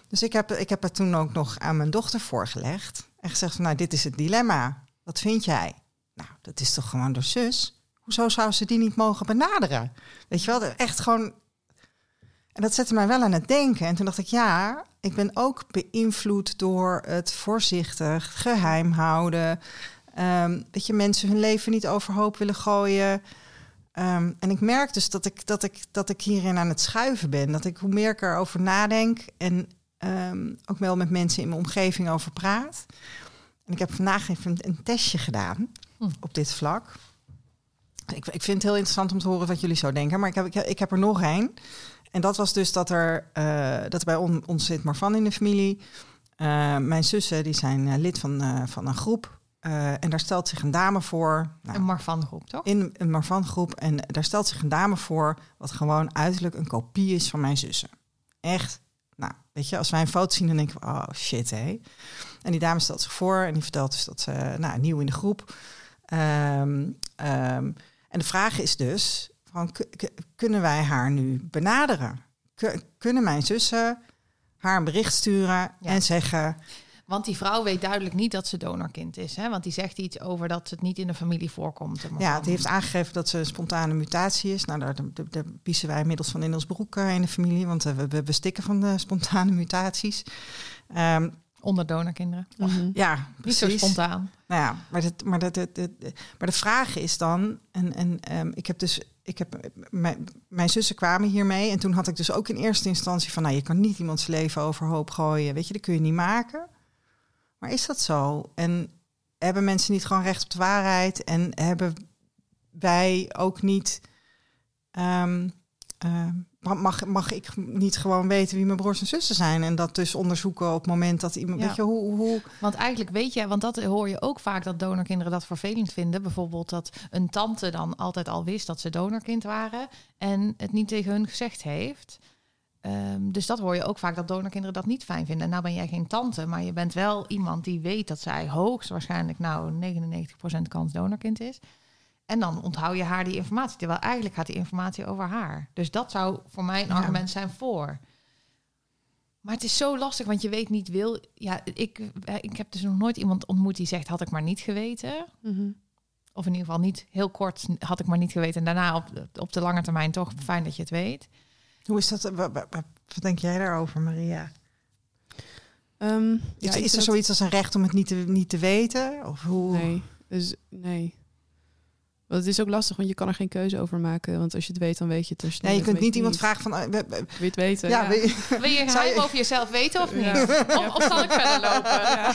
Dus ik heb, ik heb het toen ook nog aan mijn dochter voorgelegd. En gezegd van, nou, dit is het dilemma. Wat vind jij? Nou, dat is toch gewoon door zus? Hoezo zou ze die niet mogen benaderen? Weet je wel, echt gewoon... En dat zette mij wel aan het denken. En toen dacht ik, ja, ik ben ook beïnvloed door het voorzichtig geheim houden. Um, dat je mensen hun leven niet overhoop willen gooien... Um, en ik merk dus dat ik, dat, ik, dat ik hierin aan het schuiven ben. Dat ik, hoe meer ik erover nadenk en um, ook wel met mensen in mijn omgeving over praat. En ik heb vandaag even een testje gedaan hm. op dit vlak. Ik, ik vind het heel interessant om te horen wat jullie zo denken. Maar ik heb, ik, ik heb er nog één. En dat was dus dat er, uh, dat er bij on, ons zit Marfan in de familie. Uh, mijn zussen die zijn uh, lid van, uh, van een groep. Uh, en daar stelt zich een dame voor... Nou, een Marfan-groep, toch? In een Marfan-groep. En daar stelt zich een dame voor... wat gewoon uiterlijk een kopie is van mijn zussen. Echt. Nou, weet je, als wij een foto zien... dan denken we, oh shit, hé. En die dame stelt zich voor... en die vertelt dus dat ze nou, nieuw in de groep. Um, um, en de vraag is dus... Van, k- k- kunnen wij haar nu benaderen? K- kunnen mijn zussen haar een bericht sturen... Ja. en zeggen... Want die vrouw weet duidelijk niet dat ze donorkind is. Hè? Want die zegt iets over dat het niet in de familie voorkomt. Ja, die heeft aangegeven dat ze een spontane mutatie is. Nou, daar, daar, daar piezen wij inmiddels van in ons broek uh, in de familie. Want uh, we, we bestikken van de spontane mutaties. Um, Onder donorkinderen. Mm-hmm. Ja, precies. Niet zo spontaan. Nou ja, maar, dat, maar, dat, dat, dat, maar de vraag is dan... En, en, um, ik heb dus, ik heb, mijn, mijn zussen kwamen hiermee... en toen had ik dus ook in eerste instantie van... nou, je kan niet iemands leven overhoop gooien. Weet je, dat kun je niet maken. Maar is dat zo? En hebben mensen niet gewoon recht op de waarheid? En hebben wij ook niet... Um, uh, Mag, mag ik niet gewoon weten wie mijn broers en zussen zijn? En dat dus onderzoeken op het moment dat iemand... Ja. Weet je, hoe, hoe... Want eigenlijk weet je... Want dat hoor je ook vaak, dat donorkinderen dat vervelend vinden. Bijvoorbeeld dat een tante dan altijd al wist dat ze donorkind waren... en het niet tegen hun gezegd heeft. Um, dus dat hoor je ook vaak, dat donorkinderen dat niet fijn vinden. En nou ben jij geen tante, maar je bent wel iemand die weet... dat zij hoogstwaarschijnlijk nou negenennegentig procent kans donorkind is... En dan onthoud je haar die informatie. Terwijl eigenlijk gaat die informatie over haar. Dus dat zou voor mij een ja. argument zijn voor. Maar het is zo lastig, want je weet niet wil... Ja, ik, ik heb dus nog nooit iemand ontmoet die zegt... had ik maar niet geweten. Mm-hmm. Of in ieder geval niet heel kort had ik maar niet geweten. En daarna op, op de lange termijn toch fijn dat je het weet. Hoe is dat? Wat, wat, wat denk jij daarover, Maria? Um, ja, is, is er zoiets als een recht om het niet te, niet te weten? Of hoe? Nee, dus nee... Want het is ook lastig, want je kan er geen keuze over maken. Want als je het weet, dan weet je het. Dus nee, je kunt niet iemand niet. vragen van... Uh, we, we, wil je het weten? Ja, ja. Wil je, wil je een geheim over jezelf weten of niet? Ja. Of, of zal ik verder lopen? Ja.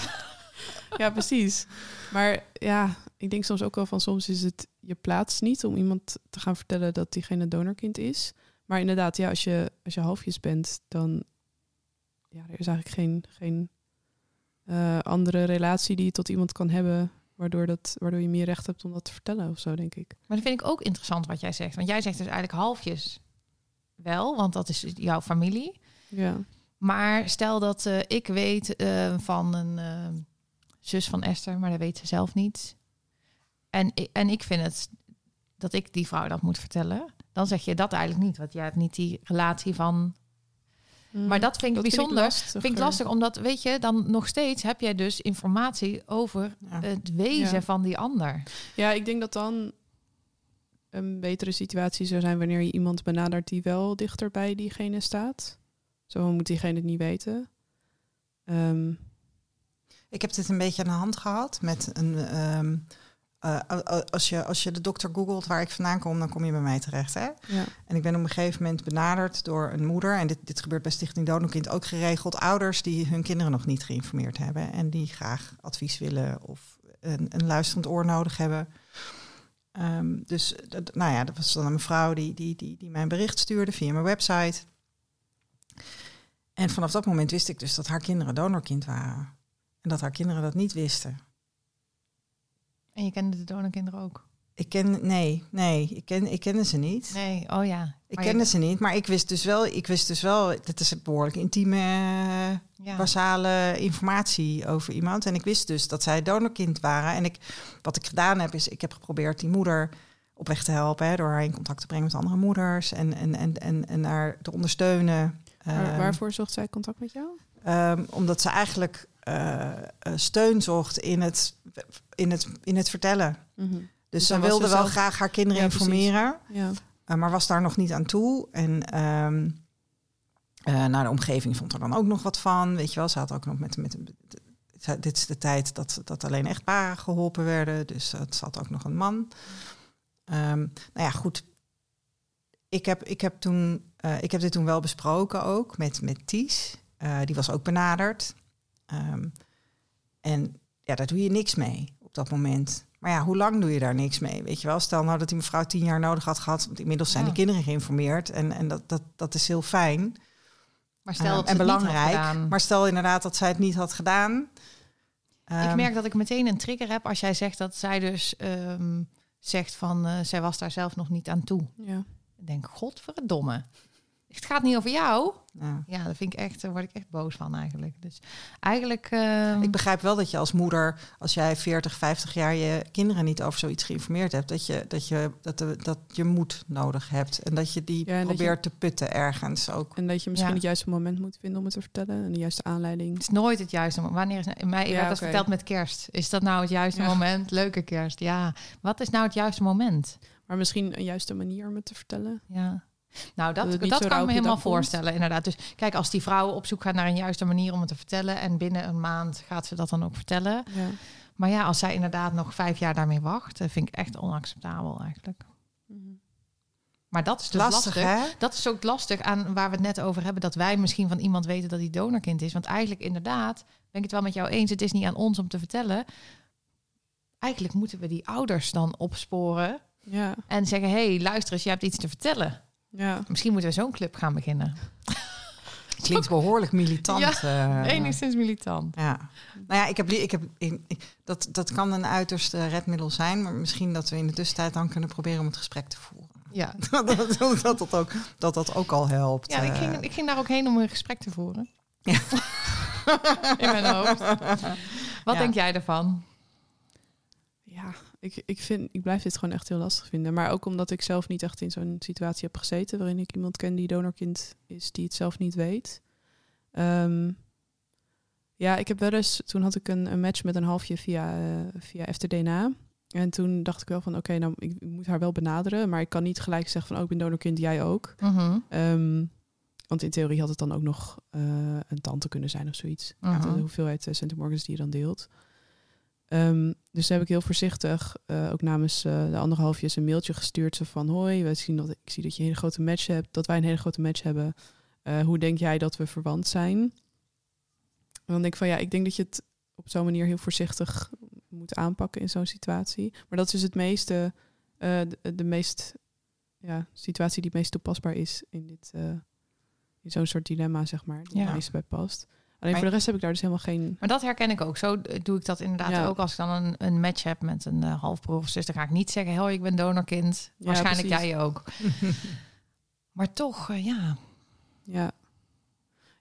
Ja, precies. Maar ja, ik denk soms ook wel van... soms is het je plaats niet om iemand te gaan vertellen... dat diegene donorkind is. Maar inderdaad, ja, als je, als je halfjes bent... dan ja, er is eigenlijk geen, geen uh, andere relatie die je tot iemand kan hebben... Waardoor, dat, waardoor je meer recht hebt om dat te vertellen of zo, denk ik. Maar dat vind ik ook interessant wat jij zegt. Want jij zegt dus eigenlijk halfjes wel, want dat is jouw familie. Ja. Maar stel dat uh, ik weet uh, van een uh, zus van Esther, maar dat weet ze zelf niet. En, en ik vind het dat ik die vrouw dat moet vertellen. Dan zeg je dat eigenlijk niet, want jij hebt niet die relatie van... Mm, maar dat vind ik dat bijzonder. Vind ik, vind ik lastig, omdat, weet je, dan nog steeds heb jij dus informatie over ja. het wezen ja. van die ander. Ja, ik denk dat dan een betere situatie zou zijn wanneer je iemand benadert die wel dichter bij diegene staat. Zo moet diegene het niet weten. Um. Ik heb dit een beetje aan de hand gehad met een... Um, Uh, als, je, als je de dokter googelt waar ik vandaan kom, dan kom je bij mij terecht. Hè? Ja. En ik ben op een gegeven moment benaderd door een moeder. En dit, dit gebeurt bij Stichting Donorkind ook geregeld. Ouders die hun kinderen nog niet geïnformeerd hebben. En die graag advies willen of een, een luisterend oor nodig hebben. Um, dus dat, nou ja, dat was dan een mevrouw die, die, die, die mij een bericht stuurde via mijn website. En vanaf dat moment wist ik dus dat haar kinderen donorkind waren. En dat haar kinderen dat niet wisten. En je kende de donorkinderen ook? Ik ken, nee, nee, ik, ken, ik kende ze niet. Nee, oh ja. Ik kende je... ze niet, maar ik wist dus wel, ik wist dus wel, dat is een behoorlijk intieme, ja. basale informatie over iemand. En ik wist dus dat zij donorkind waren. En ik, wat ik gedaan heb, is ik heb geprobeerd die moeder op weg te helpen, hè, door haar in contact te brengen met andere moeders en, en, en, en, en haar te ondersteunen. Maar, um, waarvoor zocht zij contact met jou? Um, omdat ze eigenlijk... Uh, steun zocht in het, in het, in het vertellen. Mm-hmm. Dus, dus ze wilde wel zelf... graag haar kinderen ja, informeren. Ja. Uh, maar was daar nog niet aan toe. En um, uh, nou, de omgeving vond er dan ook nog wat van. Weet je wel, ze had ook nog met... met, met dit is de tijd dat, dat alleen echtparen geholpen werden. Dus het zat ook nog een man. Um, nou ja, goed. Ik heb, ik, heb toen, uh, ik heb dit toen wel besproken ook met, met Ties. Uh, die was ook benaderd. Um, en ja, daar doe je niks mee op dat moment. Maar ja, hoe lang doe je daar niks mee? Weet je wel, stel nou dat die mevrouw tien jaar nodig had gehad... want inmiddels zijn ja. de kinderen geïnformeerd en, en dat, dat, dat is heel fijn. Maar stel dat uh, en belangrijk. Maar stel inderdaad dat zij het niet had gedaan. Um, ik merk dat ik meteen een trigger heb als jij zegt dat zij dus um, zegt van... Uh, zij was daar zelf nog niet aan toe. Ja. Ik denk, godverdomme... Het gaat niet over jou. Ja, ja dat vind ik echt, daar word ik echt boos van eigenlijk. Dus eigenlijk. Uh... Ik begrijp wel dat je als moeder, als jij veertig, vijftig jaar je kinderen niet over zoiets geïnformeerd hebt, dat je dat je dat, de, dat je moed nodig hebt. En dat je die ja, probeert je... te putten ergens ook. En dat je misschien ja. het juiste moment moet vinden om het te vertellen. En de juiste aanleiding. Het is nooit het juiste moment. Wanneer is nou, in mij werd ja, okay. dat verteld met kerst. Is dat nou het juiste ja. moment? Leuke kerst. Ja. Wat is nou het juiste moment? Maar misschien een juiste manier om het te vertellen. Ja. Nou, dat, dat, dat kan ik me helemaal voorstellen, inderdaad. Dus kijk, als die vrouw op zoek gaat naar een juiste manier om het te vertellen... en binnen een maand gaat ze dat dan ook vertellen. Ja. Maar ja, als zij inderdaad nog vijf jaar daarmee wacht... dat vind ik echt onacceptabel eigenlijk. Mm-hmm. Maar dat is dus lastig. lastig. Dat is ook lastig aan waar we het net over hebben... dat wij misschien van iemand weten dat hij donorkind is. Want eigenlijk inderdaad, ben ik het wel met jou eens... het is niet aan ons om te vertellen. Eigenlijk moeten we die ouders dan opsporen... Ja. En zeggen, hé, hey, luister eens, je hebt iets te vertellen. Ja. Misschien moeten we zo'n club gaan beginnen. Klinkt behoorlijk militant. Ja, uh, enigszins militant. Ja. Nou ja, ik heb, ik heb, ik, ik, dat, dat kan een uiterste redmiddel zijn... maar misschien dat we in de tussentijd dan kunnen proberen om het gesprek te voeren. Ja. dat, dat, dat, dat, ook, dat dat ook al helpt. Ja, ik ging, ik ging daar ook heen om een gesprek te voeren. Ja. In mijn hoofd. Wat ja. denk jij ervan? Ja... Ik, ik, vind, ik blijf dit gewoon echt heel lastig vinden. Maar ook omdat ik zelf niet echt in zo'n situatie heb gezeten... waarin ik iemand ken die donorkind is, die het zelf niet weet. Um, ja, ik heb wel eens... Toen had ik een, een match met een halfje via, uh, via F T D N A. En toen dacht ik wel van... Oké, okay, nou, ik, ik moet haar wel benaderen. Maar ik kan niet gelijk zeggen van... Oh, ik ben donorkind, jij ook. Mm-hmm. Um, want in theorie had het dan ook nog uh, een tante kunnen zijn of zoiets. Mm-hmm. Ja, de hoeveelheid uh, centimorgans die je dan deelt. Um, dus heb ik heel voorzichtig, uh, ook namens uh, de anderhalfjes, een mailtje gestuurd. Zo van, hoi, wij zien dat, ik zie dat je een hele grote match hebt, dat wij een hele grote match hebben. Uh, hoe denk jij dat we verwant zijn? En dan denk ik van, ja, ik denk dat je het op zo'n manier heel voorzichtig moet aanpakken in zo'n situatie. Maar dat is dus het meeste, uh, de, de meest, ja, situatie die het meest toepasbaar is in, dit, uh, in zo'n soort dilemma, zeg maar, die het meeste bij past. Alleen maar, voor de rest heb ik daar dus helemaal geen... Maar dat herken ik ook. Zo doe ik dat inderdaad ja. ook. Als ik dan een, een match heb met een uh, halfbroer of zus... dan ga ik niet zeggen, hoi, ik ben donorkind. Ja, waarschijnlijk precies. Jij ook. Maar toch, uh, ja. Ja.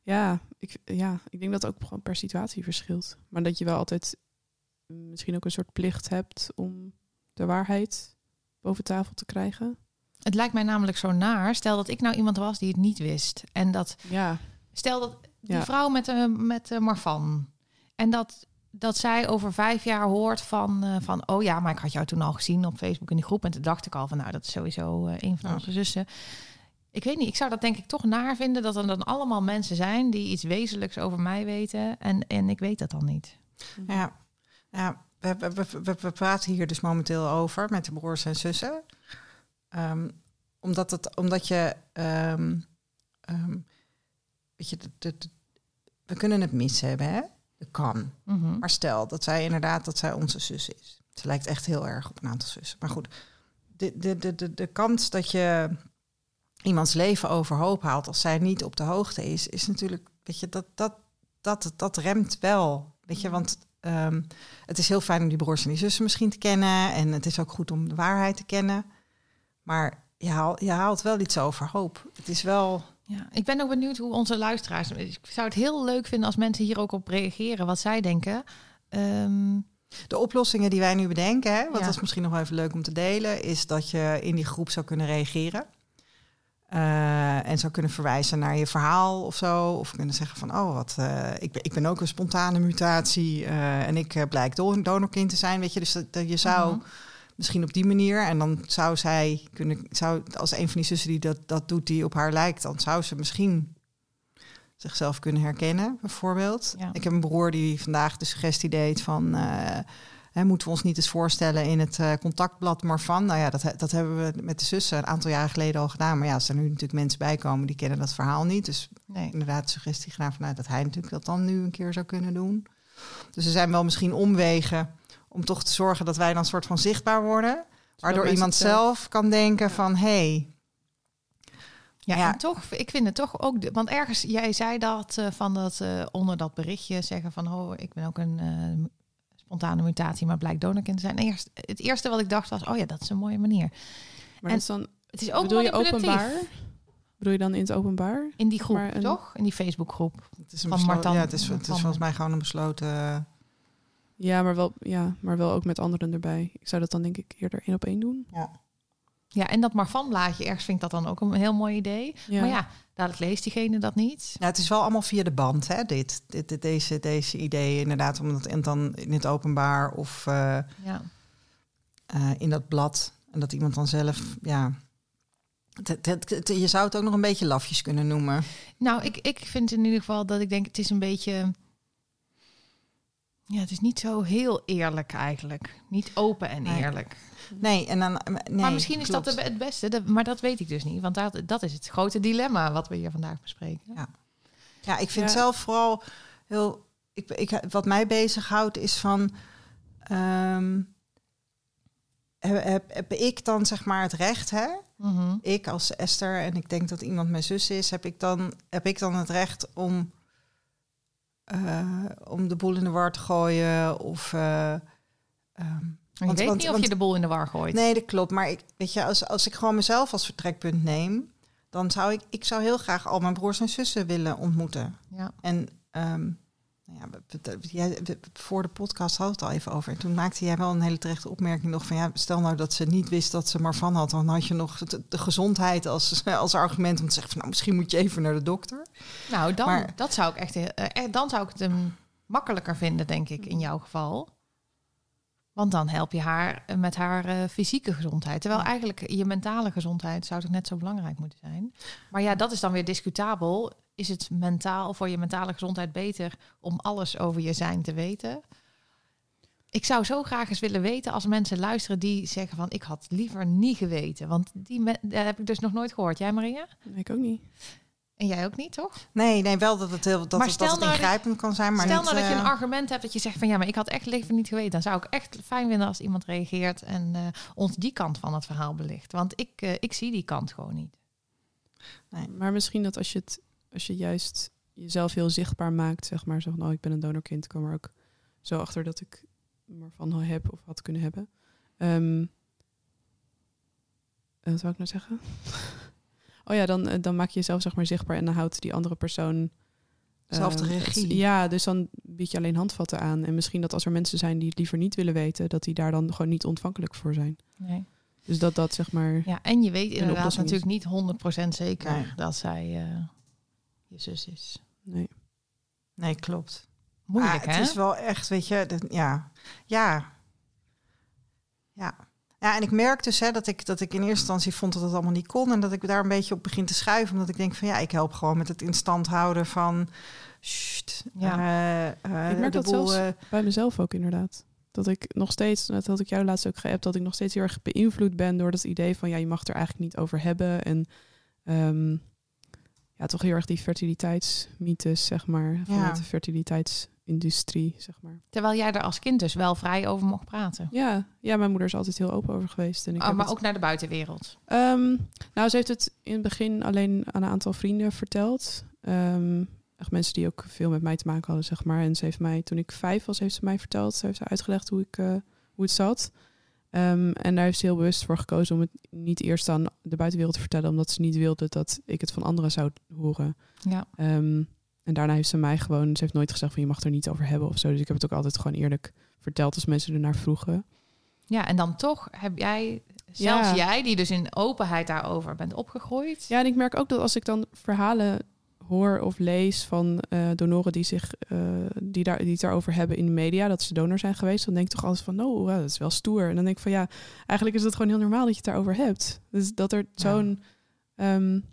Ja ik, ja, ik denk dat het ook gewoon per situatie verschilt. Maar dat je wel altijd misschien ook een soort plicht hebt... om de waarheid boven tafel te krijgen. Het lijkt mij namelijk zo naar. Stel dat ik nou iemand was die het niet wist. En dat... Ja. Stel dat... Die ja. vrouw met, uh, met uh, Marfan. En dat, dat zij over vijf jaar hoort van, uh, van... oh ja, maar ik had jou toen al gezien op Facebook in die groep... en toen dacht ik al van, nou, dat is sowieso uh, een van onze ja. zussen. Ik weet niet, ik zou dat denk ik toch naar vinden... dat er dan allemaal mensen zijn die iets wezenlijks over mij weten... en, en ik weet dat dan niet. Ja, ja we, we, we, we praten hier dus momenteel over met de broers en zussen. Um, omdat, het, omdat je... Um, um, weet je, de, de, de, we kunnen het mis hebben, hè? Dat kan. Mm-hmm. Maar stel dat zij inderdaad dat zij onze zus is. Ze lijkt echt heel erg op een aantal zussen. Maar goed, de, de, de, de, de kans dat je iemands leven overhoop haalt... als zij niet op de hoogte is, is natuurlijk... Weet je, dat, dat, dat, dat remt wel. Weet je, want um, het is heel fijn om die broers en die zussen misschien te kennen... en het is ook goed om de waarheid te kennen. Maar je haalt, je haalt wel iets overhoop. Het is wel... Ja, ik ben ook benieuwd hoe onze luisteraars... Ik zou het heel leuk vinden als mensen hier ook op reageren... wat zij denken. Um... De oplossingen die wij nu bedenken... Hè, want ja. dat is misschien nog wel even leuk om te delen... is dat je in die groep zou kunnen reageren. Uh, en zou kunnen verwijzen naar je verhaal of zo. Of kunnen zeggen van... oh, wat, uh, ik, ben, ik ben ook een spontane mutatie... Uh, en ik uh, blijk don- donorkind te zijn. Weet je, dus dat, dat je zou... Uh-huh. Misschien op die manier. En dan zou zij kunnen... Zou, als een van die zussen die dat, dat doet, die op haar lijkt... dan zou ze misschien zichzelf kunnen herkennen, bijvoorbeeld. Ja. Ik heb een broer die vandaag de suggestie deed van... Uh, hè, moeten we ons niet eens voorstellen in het uh, contactblad Marfan? Nou ja, dat, dat hebben we met de zussen een aantal jaren geleden al gedaan. Maar ja, als er nu natuurlijk mensen bij komen, die kennen dat verhaal niet. Dus nee. inderdaad suggestie gedaan vanuit dat hij natuurlijk dat dan nu een keer zou kunnen doen. Dus er zijn wel misschien omwegen... om toch te zorgen dat wij dan soort van zichtbaar worden. Waardoor iemand zelf kan denken van, hey. Ja, ja. En toch, ik vind het toch ook... De, want ergens, jij zei dat, uh, van dat uh, onder dat berichtje zeggen van... oh, ik ben ook een uh, spontane mutatie, maar blijkt donorkind te zijn. Eerst, het eerste wat ik dacht was, oh ja, dat is een mooie manier. Maar en is dan, het is ook bedoel je openbaar? Bedoel je dan in het openbaar? In die groep, een, toch? In die Facebookgroep. Het is een van beslo- Martijn, ja, het is, het is volgens mij gewoon een besloten... Uh, Ja maar, wel, ja, maar wel ook met anderen erbij. Ik zou dat dan denk ik eerder één op één doen. Ja, ja en dat Marfan-blaadje, ergens vind ik dat dan ook een heel mooi idee. Ja. Maar ja, dadelijk leest diegene dat niet. Nou, het is wel allemaal via de band, hè, dit. dit, dit deze, deze ideeën inderdaad, om dat dan in het openbaar of uh, ja. uh, in dat blad. En dat iemand dan zelf, ja... Je zou het ook nog een beetje lafjes kunnen noemen. Nou, ik, ik vind in ieder geval dat ik denk... het is een beetje... ja, het is niet zo heel eerlijk eigenlijk. Niet open en eerlijk. Nee, en dan... Nee, maar misschien is klopt. dat het beste. Maar dat weet ik dus niet. Want dat, dat is het grote dilemma wat we hier vandaag bespreken. Ja, ja ik vind ja. zelf vooral heel... Ik, ik, wat mij bezighoudt is van... Um, heb, heb ik dan zeg maar het recht, hè? Mm-hmm. Ik als Esther, en ik denk dat iemand mijn zus is... heb ik dan, heb ik dan het recht om... Uh, om de boel in de war te gooien of... Uh, um, ik want, weet want, niet want, of je de boel in de war gooit. Nee, dat klopt. Maar ik, weet je, als, als ik gewoon mezelf als vertrekpunt neem... dan zou ik, ik zou heel graag al mijn broers en zussen willen ontmoeten. Ja. En um, nou ja, we, we, we, we, voor de podcast had het al even over. En toen maakte jij wel een hele terechte opmerking nog van... ja, stel nou dat ze niet wist dat ze Marfan had... dan had je nog de, de gezondheid als, als argument om te zeggen... van, nou, misschien moet je even naar de dokter. Nou, dan, maar, dat zou ik echt, echt, dan zou ik het um, makkelijker vinden, denk ik, in jouw geval... Want dan help je haar met haar uh, fysieke gezondheid. Terwijl eigenlijk je mentale gezondheid zou toch net zo belangrijk moeten zijn. Maar ja, dat is dan weer discutabel. Is het mentaal voor je mentale gezondheid beter om alles over je zijn te weten? Ik zou zo graag eens willen weten als mensen luisteren die zeggen van... ik had liever niet geweten. Want die me- dat heb ik dus nog nooit gehoord. Jij, Maria? Ik ook niet. En jij ook niet, toch? Nee, nee, wel dat het heel dat het, dat het ingrijpend nou, kan zijn. Maar stel niet, nou dat je een argument hebt dat je zegt van... ja, maar ik had echt liever niet geweten. Dan zou ik echt fijn vinden als iemand reageert... en uh, ons die kant van het verhaal belicht. Want ik, uh, ik zie die kant gewoon niet. Nee. Maar misschien dat als je, het, als je juist jezelf heel zichtbaar maakt... zeg maar, zo van, oh, ik ben een donorkind... kom er ook zo achter dat ik ervan al heb of had kunnen hebben. Um, wat zou ik nou zeggen? Oh ja, dan, dan maak je jezelf zeg maar zichtbaar en dan houdt die andere persoon... zelfde uh, regie. Ja, dus dan bied je alleen handvatten aan. En misschien dat als er mensen zijn die het liever niet willen weten... dat die daar dan gewoon niet ontvankelijk voor zijn. Nee. Dus dat dat zeg maar... Ja, en je weet inderdaad natuurlijk niet honderd procent zeker nee. dat zij uh, je zus is. Nee, nee klopt. Moeilijk, ah, hè? Het is wel echt, weet je... Dat, ja, ja, ja. Ja, en ik merk dus hè, dat, ik, dat ik in eerste instantie vond dat het allemaal niet kon... en dat ik daar een beetje op begin te schuiven. Omdat ik denk van ja, ik help gewoon met het in stand houden van... Sst, ja. uh, uh, ik merk dat boel, zelfs uh, bij mezelf ook inderdaad. Dat ik nog steeds, dat had ik jou laatst ook geappt... dat ik nog steeds heel erg beïnvloed ben door dat idee van... ja, je mag het er eigenlijk niet over hebben. En um, ja, toch heel erg die fertiliteitsmythes, zeg maar. Vanuit ja. de fertiliteits... industrie, zeg maar. Terwijl jij er als kind dus wel vrij over mocht praten. Ja, ja mijn moeder is altijd heel open over geweest. En ik oh, heb maar het... ook naar de buitenwereld? Um, nou, ze heeft het in het begin alleen aan een aantal vrienden verteld. Um, echt mensen die ook veel met mij te maken hadden, zeg maar. En ze heeft mij, toen ik vijf was, heeft ze mij verteld. Ze heeft uitgelegd hoe, ik, uh, hoe het zat. Um, en daar heeft ze heel bewust voor gekozen om het niet eerst aan de buitenwereld te vertellen. Omdat ze niet wilde dat ik het van anderen zou horen. Ja. Um, En daarna heeft ze mij gewoon... Ze heeft nooit gezegd van je mag er niet over hebben of zo. Dus ik heb het ook altijd gewoon eerlijk verteld als mensen ernaar vroegen. Ja, en dan toch heb jij... Zelfs ja. jij die dus in openheid daarover bent opgegroeid. Ja, en ik merk ook dat als ik dan verhalen hoor of lees van uh, donoren die, zich, uh, die, daar, die het daarover hebben in de media... dat ze donor zijn geweest, dan denk ik toch altijd van... nou, dat is wel stoer. En dan denk ik van ja, eigenlijk is het gewoon heel normaal dat je het daarover hebt. Dus dat er zo'n... Ja. Um,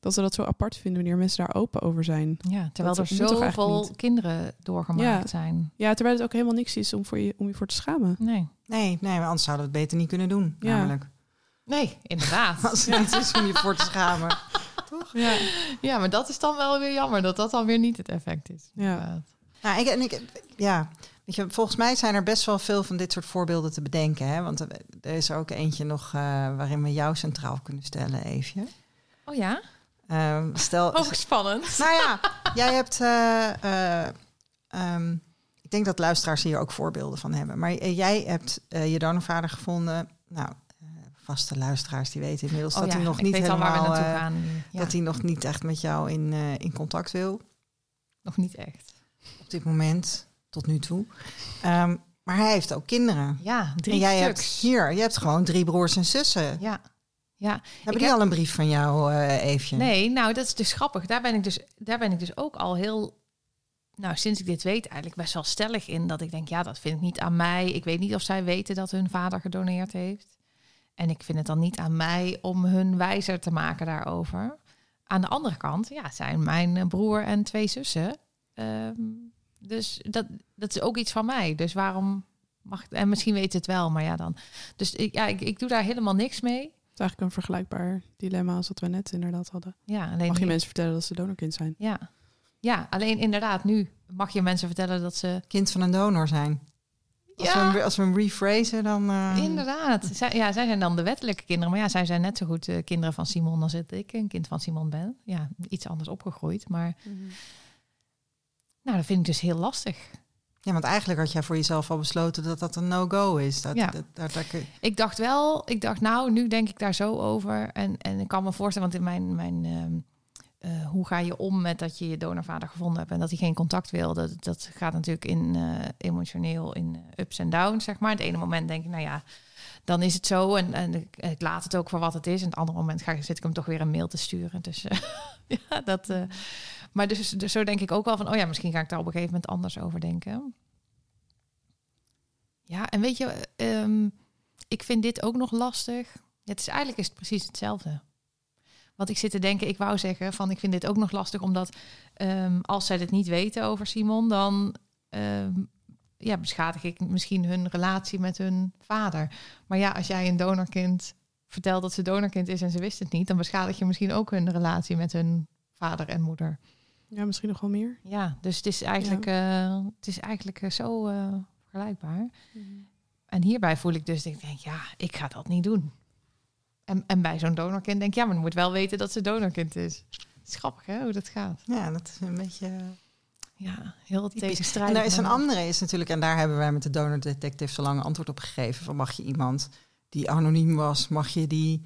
Dat ze dat zo apart vinden wanneer mensen daar open over zijn. Ja, terwijl dat er zoveel kinderen doorgemaakt ja. zijn. Ja, terwijl het ook helemaal niks is om, voor je, om je voor te schamen. Nee, nee, nee maar anders zouden we het beter niet kunnen doen. Ja. Namelijk. Nee, inderdaad. Als er niets is om je voor te schamen. Toch? Ja. ja, maar dat is dan wel weer jammer dat dat dan weer niet het effect is. Ja, ja, ik, en ik, ja. Weet je, volgens mij zijn er best wel veel van dit soort voorbeelden te bedenken. Hè? Want er, er is er ook eentje nog uh, waarin we jou centraal kunnen stellen, Eefje. Oh ja? Um, stel, ook spannend. Nou ja, jij hebt... Uh, uh, um, ik denk dat luisteraars hier ook voorbeelden van hebben. Maar uh, jij hebt uh, je donorvader gevonden. Nou, uh, vaste luisteraars die weten inmiddels... Oh, dat ja, hij nog niet helemaal... Uh, gaan. Ja. Dat hij nog niet echt met jou in, uh, in contact wil. Nog niet echt. Op dit moment, tot nu toe. Um, maar hij heeft ook kinderen. Ja, drie en jij stuks. Hebt hier, je hebt gewoon drie broers en zussen. Ja. Ja, heb ik die heb... al een brief van jou, uh, Eefje? Nee, nou, dat is dus grappig. Daar ben ik dus, daar ben ik dus ook al heel... Nou, sinds ik dit weet eigenlijk best wel stellig in... dat ik denk, ja, dat vind ik niet aan mij. Ik weet niet of zij weten dat hun vader gedoneerd heeft. En ik vind het dan niet aan mij om hun wijzer te maken daarover. Aan de andere kant, ja, zijn mijn broer en twee zussen. Um, dus dat, dat is ook iets van mij. Dus waarom mag... En misschien weet het wel, maar ja dan. Dus ik, ja, ik, ik doe daar helemaal niks mee. Het is eigenlijk een vergelijkbaar dilemma als wat we net inderdaad hadden. Ja, alleen mag je die... mensen vertellen dat ze donorkind zijn? Ja. Ja, alleen inderdaad, nu mag je mensen vertellen dat ze... kind van een donor zijn. Als, ja. we, als we hem rephrasen, dan... Uh... Inderdaad. Zij, ja, zij zijn dan de wettelijke kinderen. Maar ja, zij zijn net zo goed uh, kinderen van Simon als ik een kind van Simon ben. Ja, iets anders opgegroeid. Maar mm-hmm. nou, dat vind ik dus heel lastig. Ja, want eigenlijk had jij voor jezelf al besloten dat dat een no-go is. Dat, ja. dat, dat, dat, dat... Ik dacht wel, ik dacht nou, nu denk ik daar zo over. En, en ik kan me voorstellen, want in mijn... mijn um, Uh, hoe ga je om met dat je je donorvader gevonden hebt en dat hij geen contact wil? Dat, dat gaat natuurlijk in uh, emotioneel in ups en downs, zeg maar. Het ene moment denk ik, nou ja, dan is het zo en, en ik laat het ook voor wat het is. En het andere moment ga, zit ik hem toch weer een mail te sturen. Dus uh, ja, dat. Uh, maar dus, dus zo denk ik ook wel van, oh ja, misschien ga ik daar op een gegeven moment anders over denken. Ja, en weet je, um, ik vind dit ook nog lastig. Het is eigenlijk is het precies hetzelfde. Want ik zit te denken, ik wou zeggen van ik vind dit ook nog lastig, omdat um, als zij dit niet weten over Simon, dan um, ja, beschadig ik misschien hun relatie met hun vader. Maar ja, als jij een donorkind vertelt dat ze donorkind is en ze wist het niet, dan beschadig je misschien ook hun relatie met hun vader en moeder. Ja, misschien nog wel meer. Ja, dus het is eigenlijk, ja. uh, het is eigenlijk zo uh, vergelijkbaar. Mm-hmm. En hierbij voel ik dus, ik denk, ja, ik ga dat niet doen. En, en bij zo'n donorkind denk ik, ja, maar dan moet wel weten dat ze donorkind is. Het is grappig, hè, hoe dat gaat. Ja, dat is een beetje... Ja, heel tegenstrijdig. En er is een andere, is natuurlijk... En daar hebben wij met de donordetective zo lang antwoord op gegeven. Van, mag je iemand die anoniem was, mag je die